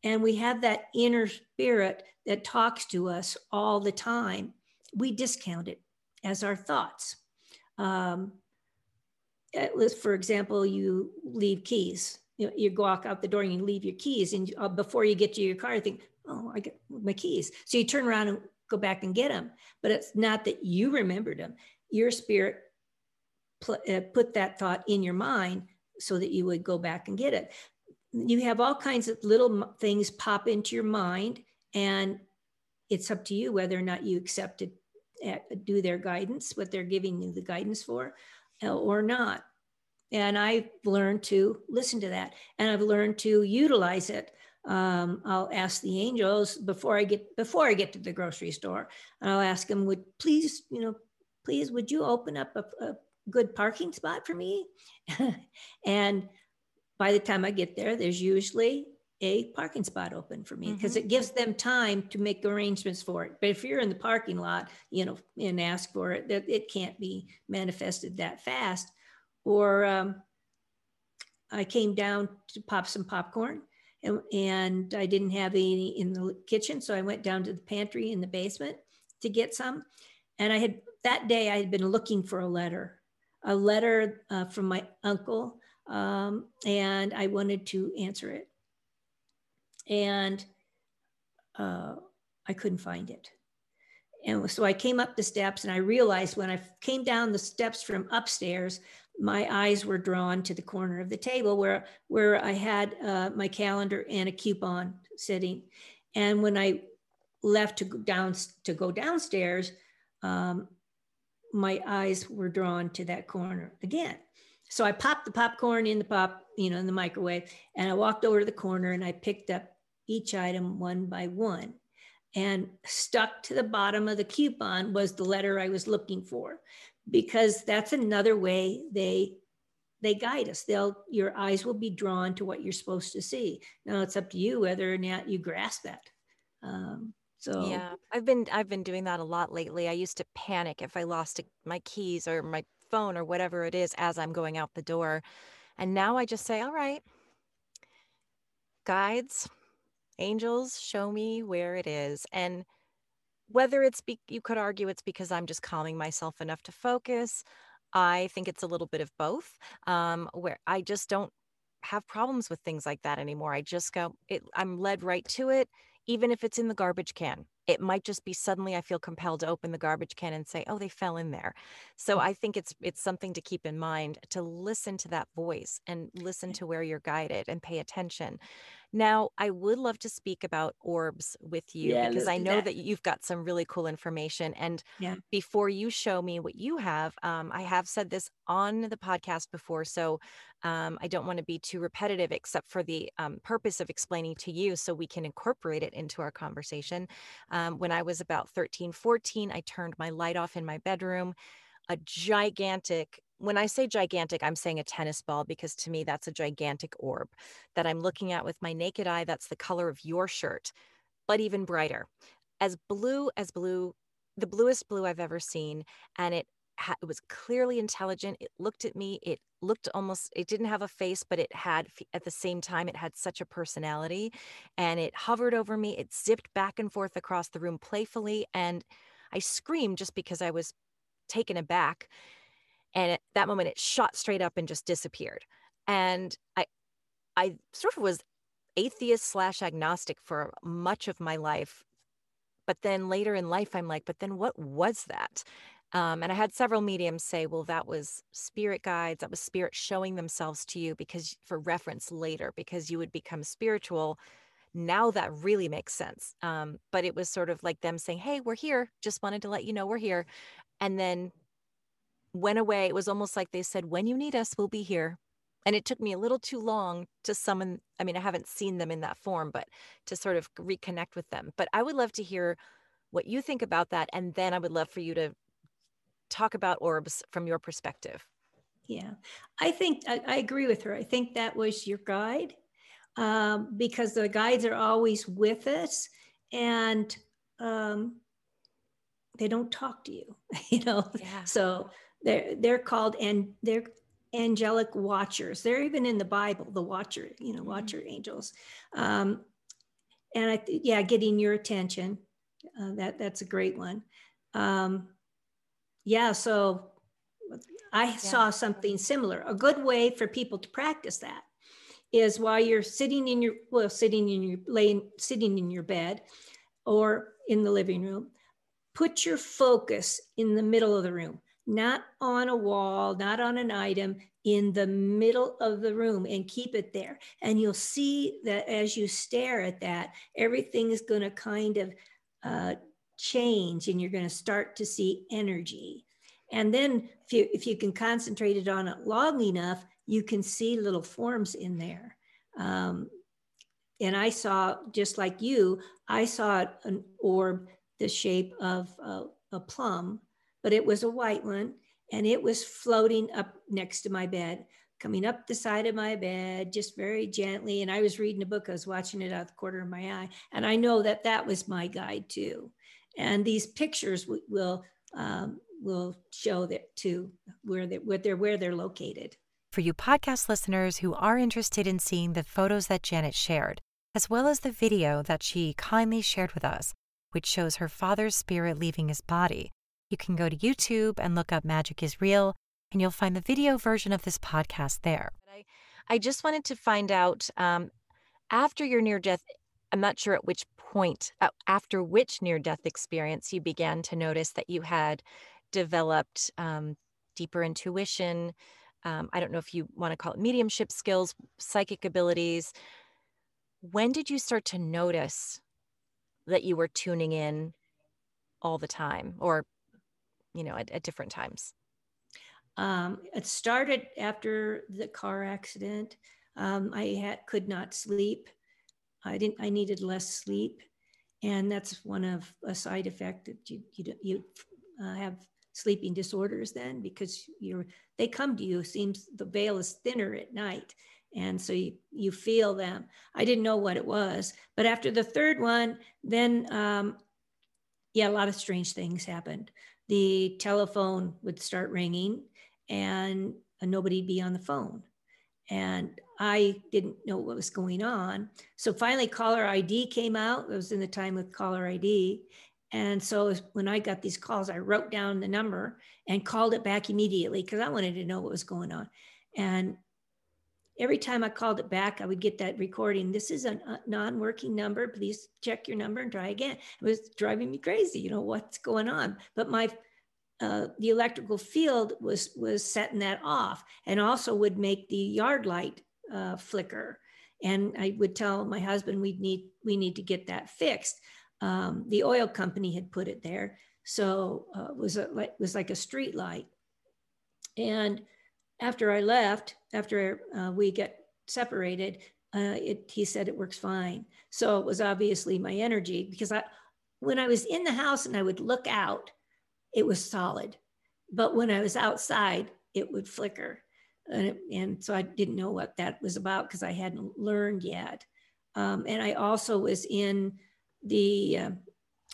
And we have that inner spirit that talks to us all the time. We discount it as our thoughts. Um, at least, for example, you leave keys. You know, you walk out the door and you leave your keys. And uh, before you get to your car, you think, oh, I got my keys. So you turn around and go back and get them. But it's not that you remembered them. Your spirit pl- uh, put that thought in your mind so that you would go back and get it. You have all kinds of little m- things pop into your mind, and it's up to you whether or not you accept it, uh, do their guidance, what they're giving you the guidance for, uh, or not. And I've learned to listen to that, and I've learned to utilize it. Um, I'll ask the angels before I get before I get to the grocery store, and I'll ask them, would please, you know, please, would you open up a, a good parking spot for me? And by the time I get there, there's usually a parking spot open for me, because mm-hmm. it gives them time to make arrangements for it. But if you're in the parking lot, you know, and ask for it, that it can't be manifested that fast. Or um, I came down to pop some popcorn. And, and I didn't have any in the kitchen. So I went down to the pantry in the basement to get some. And I had, that day I had been looking for a letter, a letter uh, from my uncle. Um, and I wanted to answer it. And uh, I couldn't find it. And so I came up the steps, and I realized when I came down the steps from upstairs, my eyes were drawn to the corner of the table where, where I had uh, my calendar and a coupon sitting. And when I left to go, down, to go downstairs, um, my eyes were drawn to that corner again. So I popped the popcorn in the pop, you know, in the microwave, and I walked over to the corner and I picked up each item one by one. And stuck to the bottom of the coupon was the letter I was looking for, because that's another way they they guide us. They'll, your eyes will be drawn to what you're supposed to see. Now it's up to you whether or not you grasp that. Um, so yeah, I've been I've been doing that a lot lately. I used to panic if I lost a, my keys or my phone or whatever it is as I'm going out the door, and now I just say, all right, guides. Angels, show me where it is. And whether it's, be- you could argue it's because I'm just calming myself enough to focus. I think it's a little bit of both, um, where I just don't have problems with things like that anymore. I just go, it, I'm led right to it, even if it's in the garbage can. It might just be suddenly I feel compelled to open the garbage can and say, oh, they fell in there. So I think it's it's something to keep in mind, to listen to that voice and listen to where you're guided and pay attention. Now, I would love to speak about orbs with you, yeah, because I know that. that you've got some really cool information. And yeah. before you show me what you have, um, I have said this on the podcast before, so um, I don't want to be too repetitive, except for the um, purpose of explaining to you so we can incorporate it into our conversation. Um, when I was about thirteen, fourteen, I turned my light off in my bedroom. A gigantic When I say gigantic, I'm saying a tennis ball, because to me, that's a gigantic orb that I'm looking at with my naked eye. That's the color of your shirt, but even brighter, as blue as blue, the bluest blue I've ever seen. And it It was clearly intelligent. It looked at me. It looked almost, it didn't have a face, but it had, at the same time, it had such a personality, and it hovered over me. It zipped back and forth across the room playfully. And I screamed just because I was taken aback. And at that moment it shot straight up and just disappeared. And I, I sort of was atheist slash agnostic for much of my life. But then later in life, I'm like, but then what was that? Um, and I had several mediums say, well, that was spirit guides. That was spirit showing themselves to you because for reference later, because you would become spiritual. Now that really makes sense. Um, but it was sort of like them saying, hey, we're here. Just wanted to let you know we're here. And then went away. It was almost like they said, when you need us, we'll be here. And it took me a little too long to summon. I mean, I haven't seen them in that form, but to sort of reconnect with them. But I would love to hear what you think about that. And then I would love for you to talk about orbs from your perspective. Yeah, I think I, I agree with her. I think that was your guide, um, because the guides are always with us, and um, they don't talk to you, you know. Yeah. So they're they're called, and they're angelic watchers. They're even in the Bible, the watcher, you know, mm-hmm. watcher angels. Um, and I th- yeah, getting your attention. Uh, that that's a great one. Um, Yeah, so I yeah. saw something similar. A good way for people to practice that is while you're sitting in your well, sitting in your laying, sitting in your bed, or in the living room, put your focus in the middle of the room, not on a wall, not on an item, in the middle of the room, and keep it there. And you'll see that as you stare at that, everything is going to kind of Uh, change, and you're going to start to see energy. And then if you, if you can concentrate it on it long enough, you can see little forms in there. Um, and I saw, just like you, I saw an orb the shape of a, a plum, but it was a white one, and it was floating up next to my bed, coming up the side of my bed, just very gently. And I was reading a book. I was watching it out of the corner of my eye. And I know that that was my guide too. And these pictures will um, will show that too, where they're, where they're where they're located. For you podcast listeners who are interested in seeing the photos that Janet shared, as well as the video that she kindly shared with us, which shows her father's spirit leaving his body, you can go to YouTube and look up Magic Is Real, and you'll find the video version of this podcast there. I, I just wanted to find out, um, after your near-death, I'm not sure at which point, uh, after which near-death experience you began to notice that you had developed um, deeper intuition. Um, I don't know if you want to call it mediumship skills, psychic abilities. When did you start to notice that you were tuning in all the time, or, you know, at, at different times? Um, it started after the car accident. Um, I had, could not sleep. I didn't, I needed less sleep. And that's one of a side effect that you, you, don't, you uh, have sleeping disorders then, because you're, they come to you, it seems the veil is thinner at night. And so you, you feel them. I didn't know what it was, but after the third one, then, um, yeah, a lot of strange things happened. The telephone would start ringing and nobody'd be on the phone. And I didn't know what was going on. So finally caller I D came out. It was in the time with caller I D. And so when I got these calls, I wrote down the number and called it back immediately because I wanted to know what was going on. And every time I called it back, I would get that recording. This is a non-working number. Please check your number and try again. It was driving me crazy. You know, what's going on? But my Uh, the electrical field was was setting that off, and also would make the yard light uh, flicker. And I would tell my husband, we need we need to get that fixed. Um, the oil company had put it there, so uh, it was a, it was like a street light. And after I left, after uh, we got separated, uh, it, he said it works fine. So it was obviously my energy, because I when I was in the house and I would look out, it was solid. But when I was outside, it would flicker. And, it, and so I didn't know what that was about because I hadn't learned yet. Um, and I also was in the uh,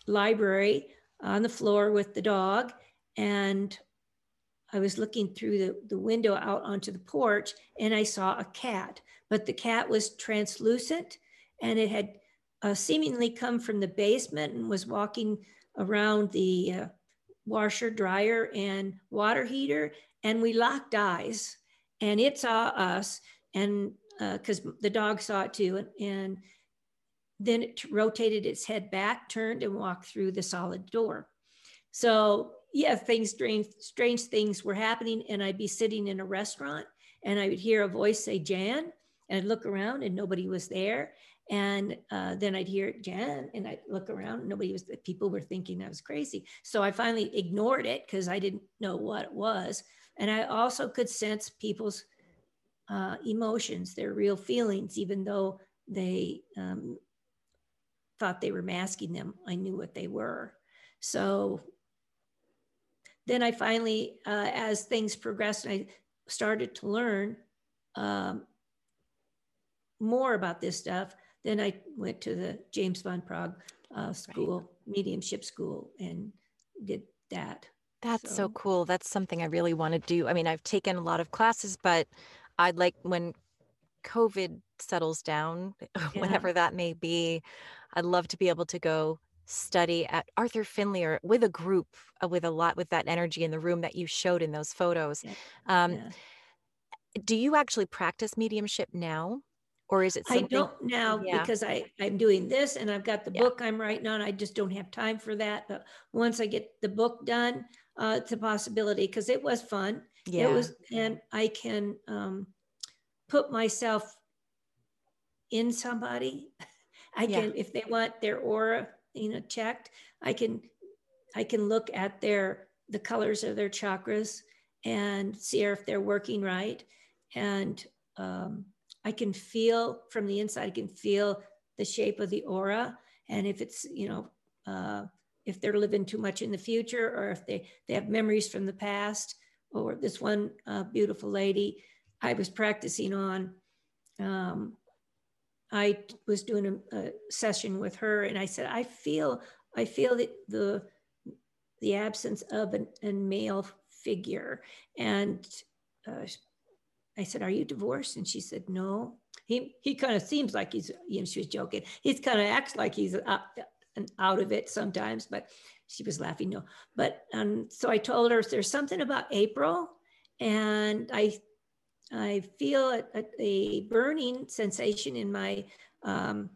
library on the floor with the dog, and I was looking through the, the window out onto the porch, and I saw a cat, but the cat was translucent, and it had uh, seemingly come from the basement and was walking around the uh, washer, dryer, and water heater, and we locked eyes, and it saw us, and because uh, the dog saw it too, and, and then it rotated its head back, turned, and walked through the solid door. So yeah, things strange, strange things were happening, and I'd be sitting in a restaurant, and I would hear a voice say, "Jan," and I'd look around, and nobody was there, and uh, then I'd hear "Jan," and I'd look around, and nobody was. People were thinking I was crazy, so I finally ignored it because I didn't know what it was, and I also could sense people's uh, emotions, their real feelings, even though they um, thought they were masking them. I knew what they were, so. Then I finally, uh, as things progressed, I started to learn um, more about this stuff. Then I went to the James Van Praagh uh, school, right. mediumship school, and did that. That's so. so cool. That's something I really want to do. I mean, I've taken a lot of classes, but I'd like, when COVID settles down, yeah. whenever that may be, I'd love to be able to go study at Arthur Finley or with a group, uh, with a lot, with that energy in the room that you showed in those photos. Yeah. Um, yeah. Do you actually practice mediumship now, or is it something? I don't now yeah. because I, I'm doing this and I've got the yeah. book I'm writing on. I just don't have time for that. But once I get the book done, uh, it's a possibility because it was fun. Yeah. It was, and I can um, put myself in somebody. I yeah. can, if they want their aura, you know, checked, I can, I can look at their, the colors of their chakras and see if they're working right. And um, I can feel from the inside, I can feel the shape of the aura. And if it's, you know, uh, if they're living too much in the future, or if they, they have memories from the past, or this one uh, beautiful lady I was practicing on, um, I was doing a, a session with her, and I said, I feel, I feel that the, the absence of an, a male figure. And uh, I said, "Are you divorced?" And she said, "No, he, he kind of seems like he's," you know, she was joking. He's kind of acts like he's out, out of it sometimes, but she was laughing. No, but, um, so I told her there's something about April, and I I feel a, a burning sensation in my um,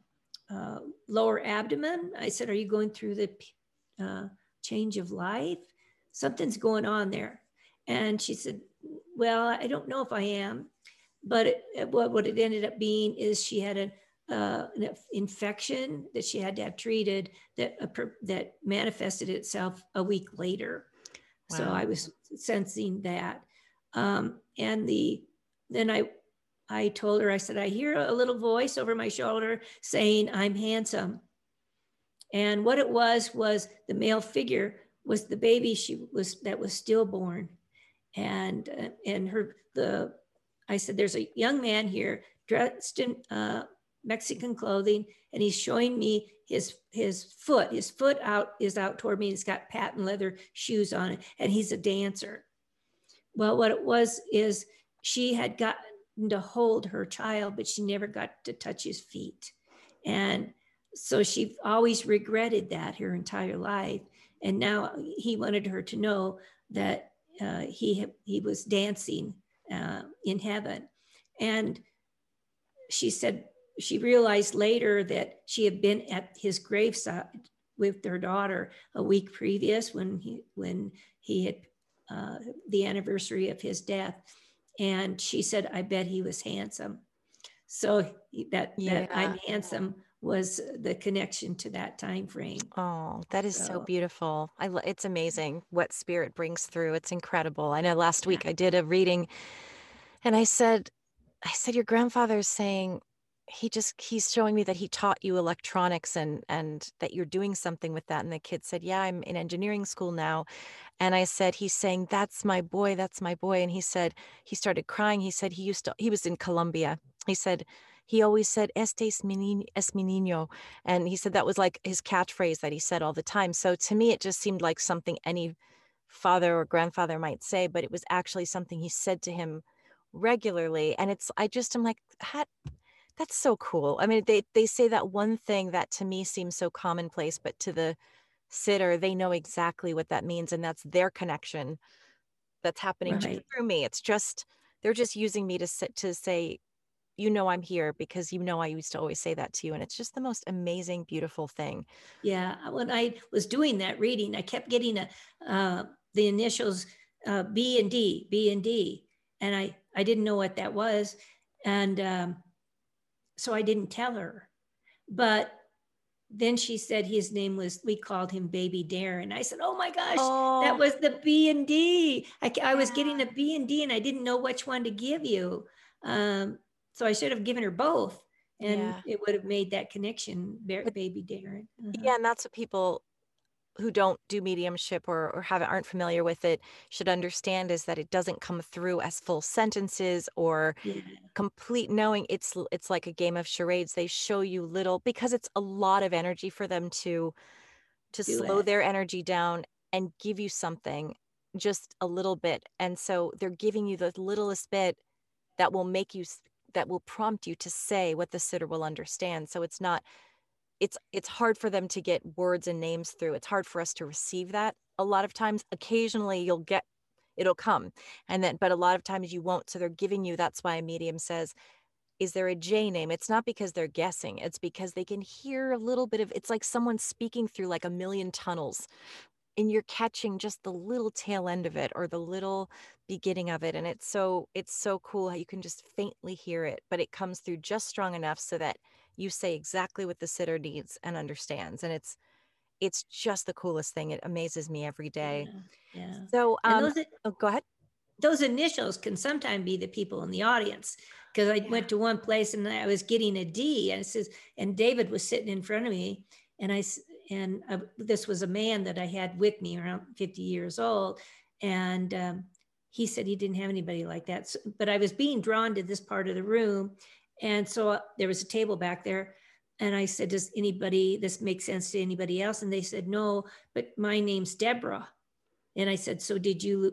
uh, lower abdomen. I said, "Are you going through the uh, change of life? Something's going on there." And she said, "Well, I don't know if I am," but it, it, what, what it ended up being is she had an, uh, an infection that she had to have treated that, uh, that manifested itself a week later. Wow. So I was sensing that. Um, and the Then I, I told her, I said, "I hear a little voice over my shoulder saying, 'I'm handsome.'" And what it was, was the male figure was the baby she was, that was stillborn. And, uh, and her, the, I said, "There's a young man here dressed in uh, Mexican clothing, and he's showing me his, his foot, his foot out is out toward me. He's got patent leather shoes on it, and he's a dancer." Well, what it was is, she had gotten to hold her child, but she never got to touch his feet. And so she always regretted that her entire life. And now he wanted her to know that uh, he, he was dancing uh, in heaven. And she said, she realized later that she had been at his graveside with her daughter a week previous when he, when he had uh, the anniversary of his death. And she said, "I bet he was handsome." So that, yeah. that "I'm handsome" was the connection to that time frame. Oh, that is so, so beautiful. I lo- it's amazing what spirit brings through. It's incredible. I know last week I did a reading, and I said, I said, "Your grandfather's saying he just, he's showing me that he taught you electronics and, and that you're doing something with that. And the kid said, yeah, I'm in engineering school now. And I said, he's saying, that's my boy, that's my boy. And he said, he started crying. He said, he used to, he was in Colombia. He said, he always said, este es mi niño. And he said, that was like his catchphrase that he said all the time. So to me, it just seemed like something any father or grandfather might say, but it was actually something he said to him regularly. And it's, I just, I'm like, how, that's so cool. I mean, they, they say that one thing that to me seems so commonplace, but to the sitter, they know exactly what that means. And that's their connection that's happening right. through me. It's just, they're just using me to sit, to say, you know, I'm here because, you know, I used to always say that to you. And it's just the most amazing, beautiful thing. Yeah. When I was doing that reading, I kept getting a, uh, the initials, uh, B and D, B and D. And I, I didn't know what that was. And, um, so I didn't tell her, but then she said his name was, we called him Baby Darren. I said, oh my gosh, oh. that was the B and D. I, I was getting a B and D and I didn't know which one to give you. Um, so I should have given her both and yeah. it would have made that connection, Baby Darren. Uh-huh. Yeah. And that's what people who don't do mediumship or, or have, aren't familiar with it should understand, is that it doesn't come through as full sentences or yeah. complete knowing. It's, it's like a game of charades. They show you little, because it's a lot of energy for them to, to do slow it. Their energy down and give you something just a little bit. And so they're giving you the littlest bit that will make you, that will prompt you to say what the sitter will understand. So it's not, It's it's hard for them to get words and names through. It's hard for us to receive that. A lot of times, occasionally you'll get, it'll come. And then, but a lot of times you won't. So they're giving you, that's why a medium says, is there a J name? It's not because they're guessing. It's because they can hear a little bit of, it's like someone speaking through like a million tunnels and you're catching just the little tail end of it or the little beginning of it. And it's so, it's so cool how you can just faintly hear it, but it comes through just strong enough so that you say exactly what the sitter needs and understands. And it's, it's just the coolest thing. It amazes me every day. Yeah, yeah. So um, those, oh, go ahead. Those initials can sometimes be the people in the audience. Cause I yeah. went to one place and I was getting a D and it says, and David was sitting in front of me and I, and uh, this was a man that I had with me around fifty years old. And um, he said he didn't have anybody like that. So, but I was being drawn to this part of the room. And so there was a table back there. And I said, does anybody, this make sense to anybody else? And they said, no, but my name's Deborah. And I said, so did you,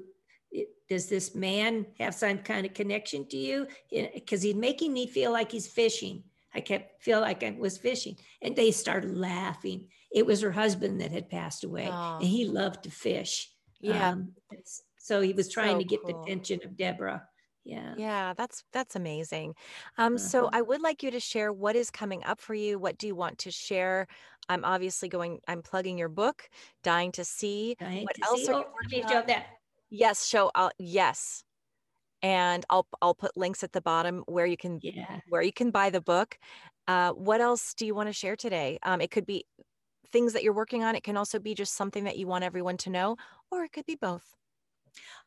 does this man have some kind of connection to you? Because he's making me feel like he's fishing. I kept feel like I was fishing. And they started laughing. It was her husband that had passed away. Oh. And he loved to fish. Yeah. Um, so he was trying so to get cool. the attention of Deborah. Yeah. Yeah. That's, that's amazing. Um, uh-huh. So I would like you to share what is coming up for you. What do you want to share? I'm obviously going, I'm plugging your book, Dying to See. Dying what to else see. Are oh, you working on? That. Yes. Show. Uh, yes. And I'll, I'll put links at the bottom where you can, yeah. where you can buy the book. Uh, what else do you want to share today? Um, it could be things that you're working on. It can also be just something that you want everyone to know, or it could be both.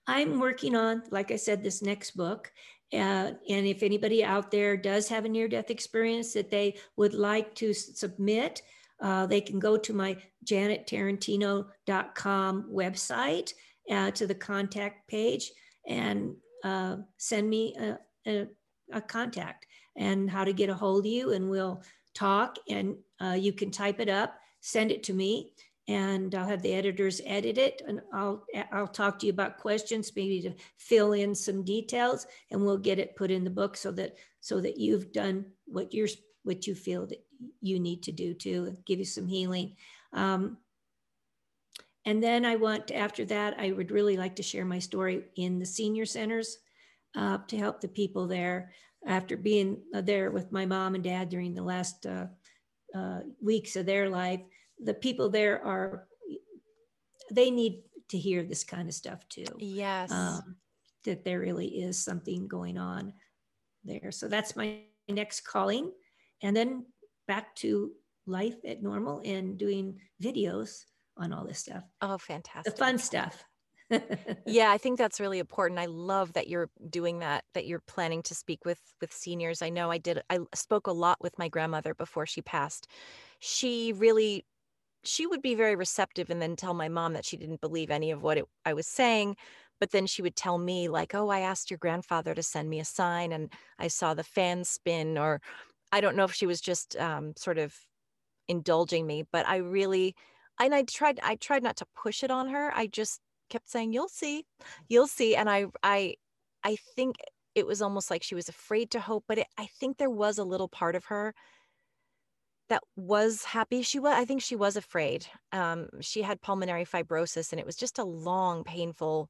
I'm working on, like I said, this next book. Uh, and if anybody out there does have a near-death experience that they would like to s- submit, uh, they can go to my Janet Tarantino dot com website uh, to the contact page and uh, send me a, a, a contact and how to get a hold of you. And we'll talk and uh, you can type it up, send it to me. And I'll have the editors edit it, and I'll I'll talk to you about questions, maybe to fill in some details, and we'll get it put in the book so that so that you've done what you're what you feel that you need to do to give you some healing. Um, and then I want after that, I would really like to share my story in the senior centers uh, to help the people there. After being there with my mom and dad during the last uh, uh, weeks of their life. The people there are, they need to hear this kind of stuff too. Yes. Um, that there really is something going on there. So that's my next calling. And then back to life at normal and doing videos on all this stuff. Oh, fantastic. The fun stuff. Yeah, I think that's really important. I love that you're doing that, that you're planning to speak with with seniors. I know I did, I spoke a lot with my grandmother before she passed. She really, she would be very receptive and then tell my mom that she didn't believe any of what it, I was saying. But then she would tell me like, oh, I asked your grandfather to send me a sign and I saw the fan spin, or I don't know if she was just um, sort of indulging me, but I really, and I tried, I tried not to push it on her. I just kept saying, you'll see, you'll see. And I, I, I think it was almost like she was afraid to hope, but it, I think there was a little part of her that was happy. She was, I think she was afraid. Um, she had pulmonary fibrosis and it was just a long, painful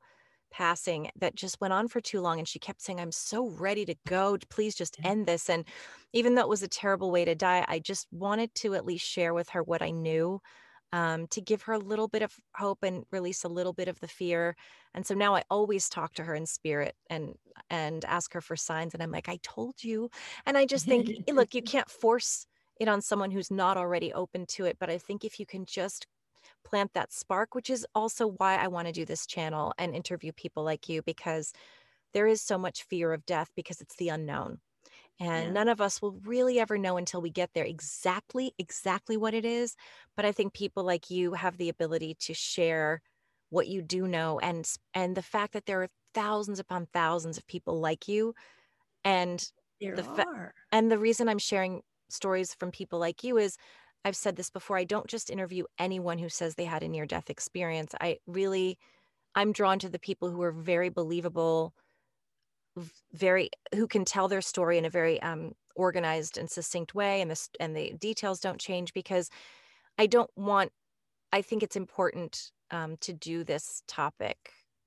passing that just went on for too long. And she kept saying, I'm so ready to go. Please just end this. And even though it was a terrible way to die, I just wanted to at least share with her what I knew, um, to give her a little bit of hope and release a little bit of the fear. And so now I always talk to her in spirit and, and ask her for signs. And I'm like, I told you. And I just think, look, you can't force it on someone who's not already open to it. But I think if you can just plant that spark, which is also why I want to do this channel and interview people like you, because there is so much fear of death because it's the unknown. And yeah. None of us will really ever know until we get there exactly, exactly what it is. But I think people like you have the ability to share what you do know, and, and the fact that there are thousands upon thousands of people like you. And, there the, are. and the reason I'm sharing stories from people like you is, I've said this before, I don't just interview anyone who says they had a near-death experience. I really, I'm drawn to the people who are very believable, very, who can tell their story in a very um, organized and succinct way. And the, and the details don't change, because I don't want, I think it's important um, to do this topic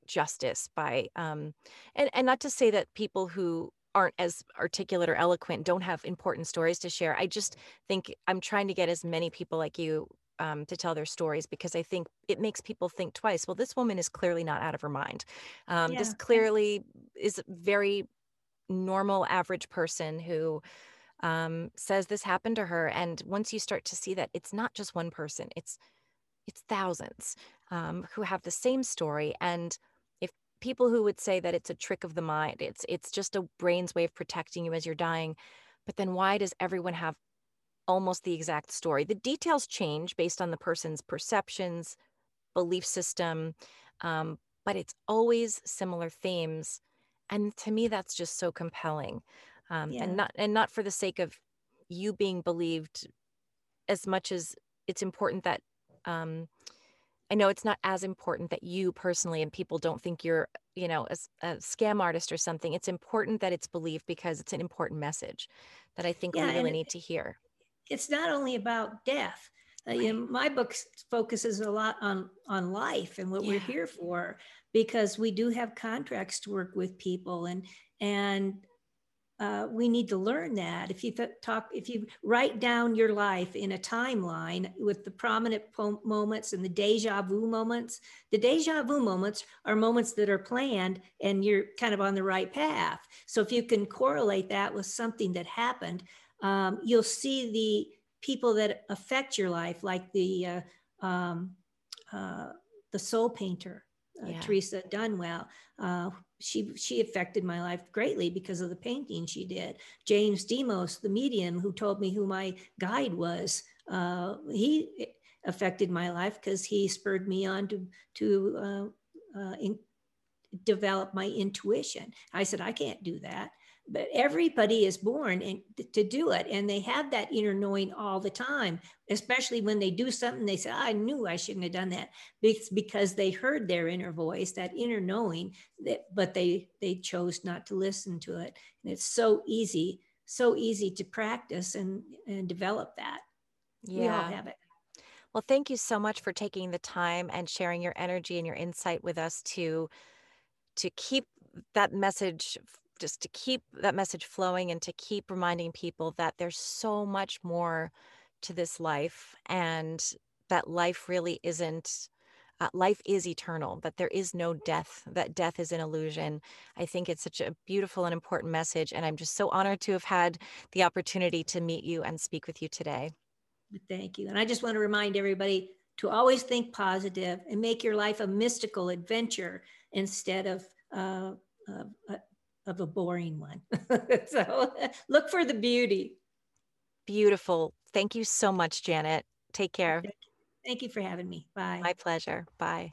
justice by, um, and, and not to say that people who aren't as articulate or eloquent don't have important stories to share. I just think I'm trying to get as many people like you um, to tell their stories, because I think it makes people think twice. Well, this woman is clearly not out of her mind. Um, yeah. This clearly is a very normal, average person who um, says this happened to her. And once you start to see that it's not just one person, it's, it's thousands um, who have the same story. And people who would say that it's a trick of the mind, it's it's just a brain's way of protecting you as you're dying. But then why does everyone have almost the exact story? The details change based on the person's perceptions, belief system, um, but it's always similar themes. And to me, that's just so compelling. Um, yeah. And not and not for the sake of you being believed, as much as it's important that um, I know it's not as important that you personally, and people don't think you're, you know, a, a scam artist or something. It's important that it's believed, because it's an important message that I think yeah, we really need to hear. It's not only about death. Right. Uh, you know, my book focuses a lot on, on life and what yeah. we're here for, because we do have contracts to work with people, and, and uh, we need to learn that. If you th talk, if you write down your life in a timeline with the prominent moments and the deja vu moments, the deja vu moments are moments that are planned and you're kind of on the right path. So if you can correlate that with something that happened, um, you'll see the people that affect your life, like the, uh, um, uh, the soul painter, uh, yeah. Teresa Dunwell, uh, She, she affected my life greatly because of the painting she did. James Demos, the medium who told me who my guide was, uh, he affected my life because he spurred me on to, to uh, uh, in, develop my intuition. I said, I can't do that. But everybody is born and to do it. And they have that inner knowing all the time, especially when they do something, they say, I knew I shouldn't have done that. It's because they heard their inner voice, that inner knowing, that, but they, they chose not to listen to it. And it's so easy, so easy to practice and, and develop that. Yeah. We all have it. Well, thank you so much for taking the time and sharing your energy and your insight with us to, to keep that message just to keep that message flowing, and to keep reminding people that there's so much more to this life, and that life really isn't, uh, life is eternal, that there is no death, that death is an illusion. I think it's such a beautiful and important message. And I'm just so honored to have had the opportunity to meet you and speak with you today. Thank you. And I just want to remind everybody, to always think positive and make your life a mystical adventure instead of uh, uh, of a boring one. So look for the beauty. Beautiful. Thank you so much, Janet. Take care. Thank you, Thank you for having me. Bye. My pleasure. Bye.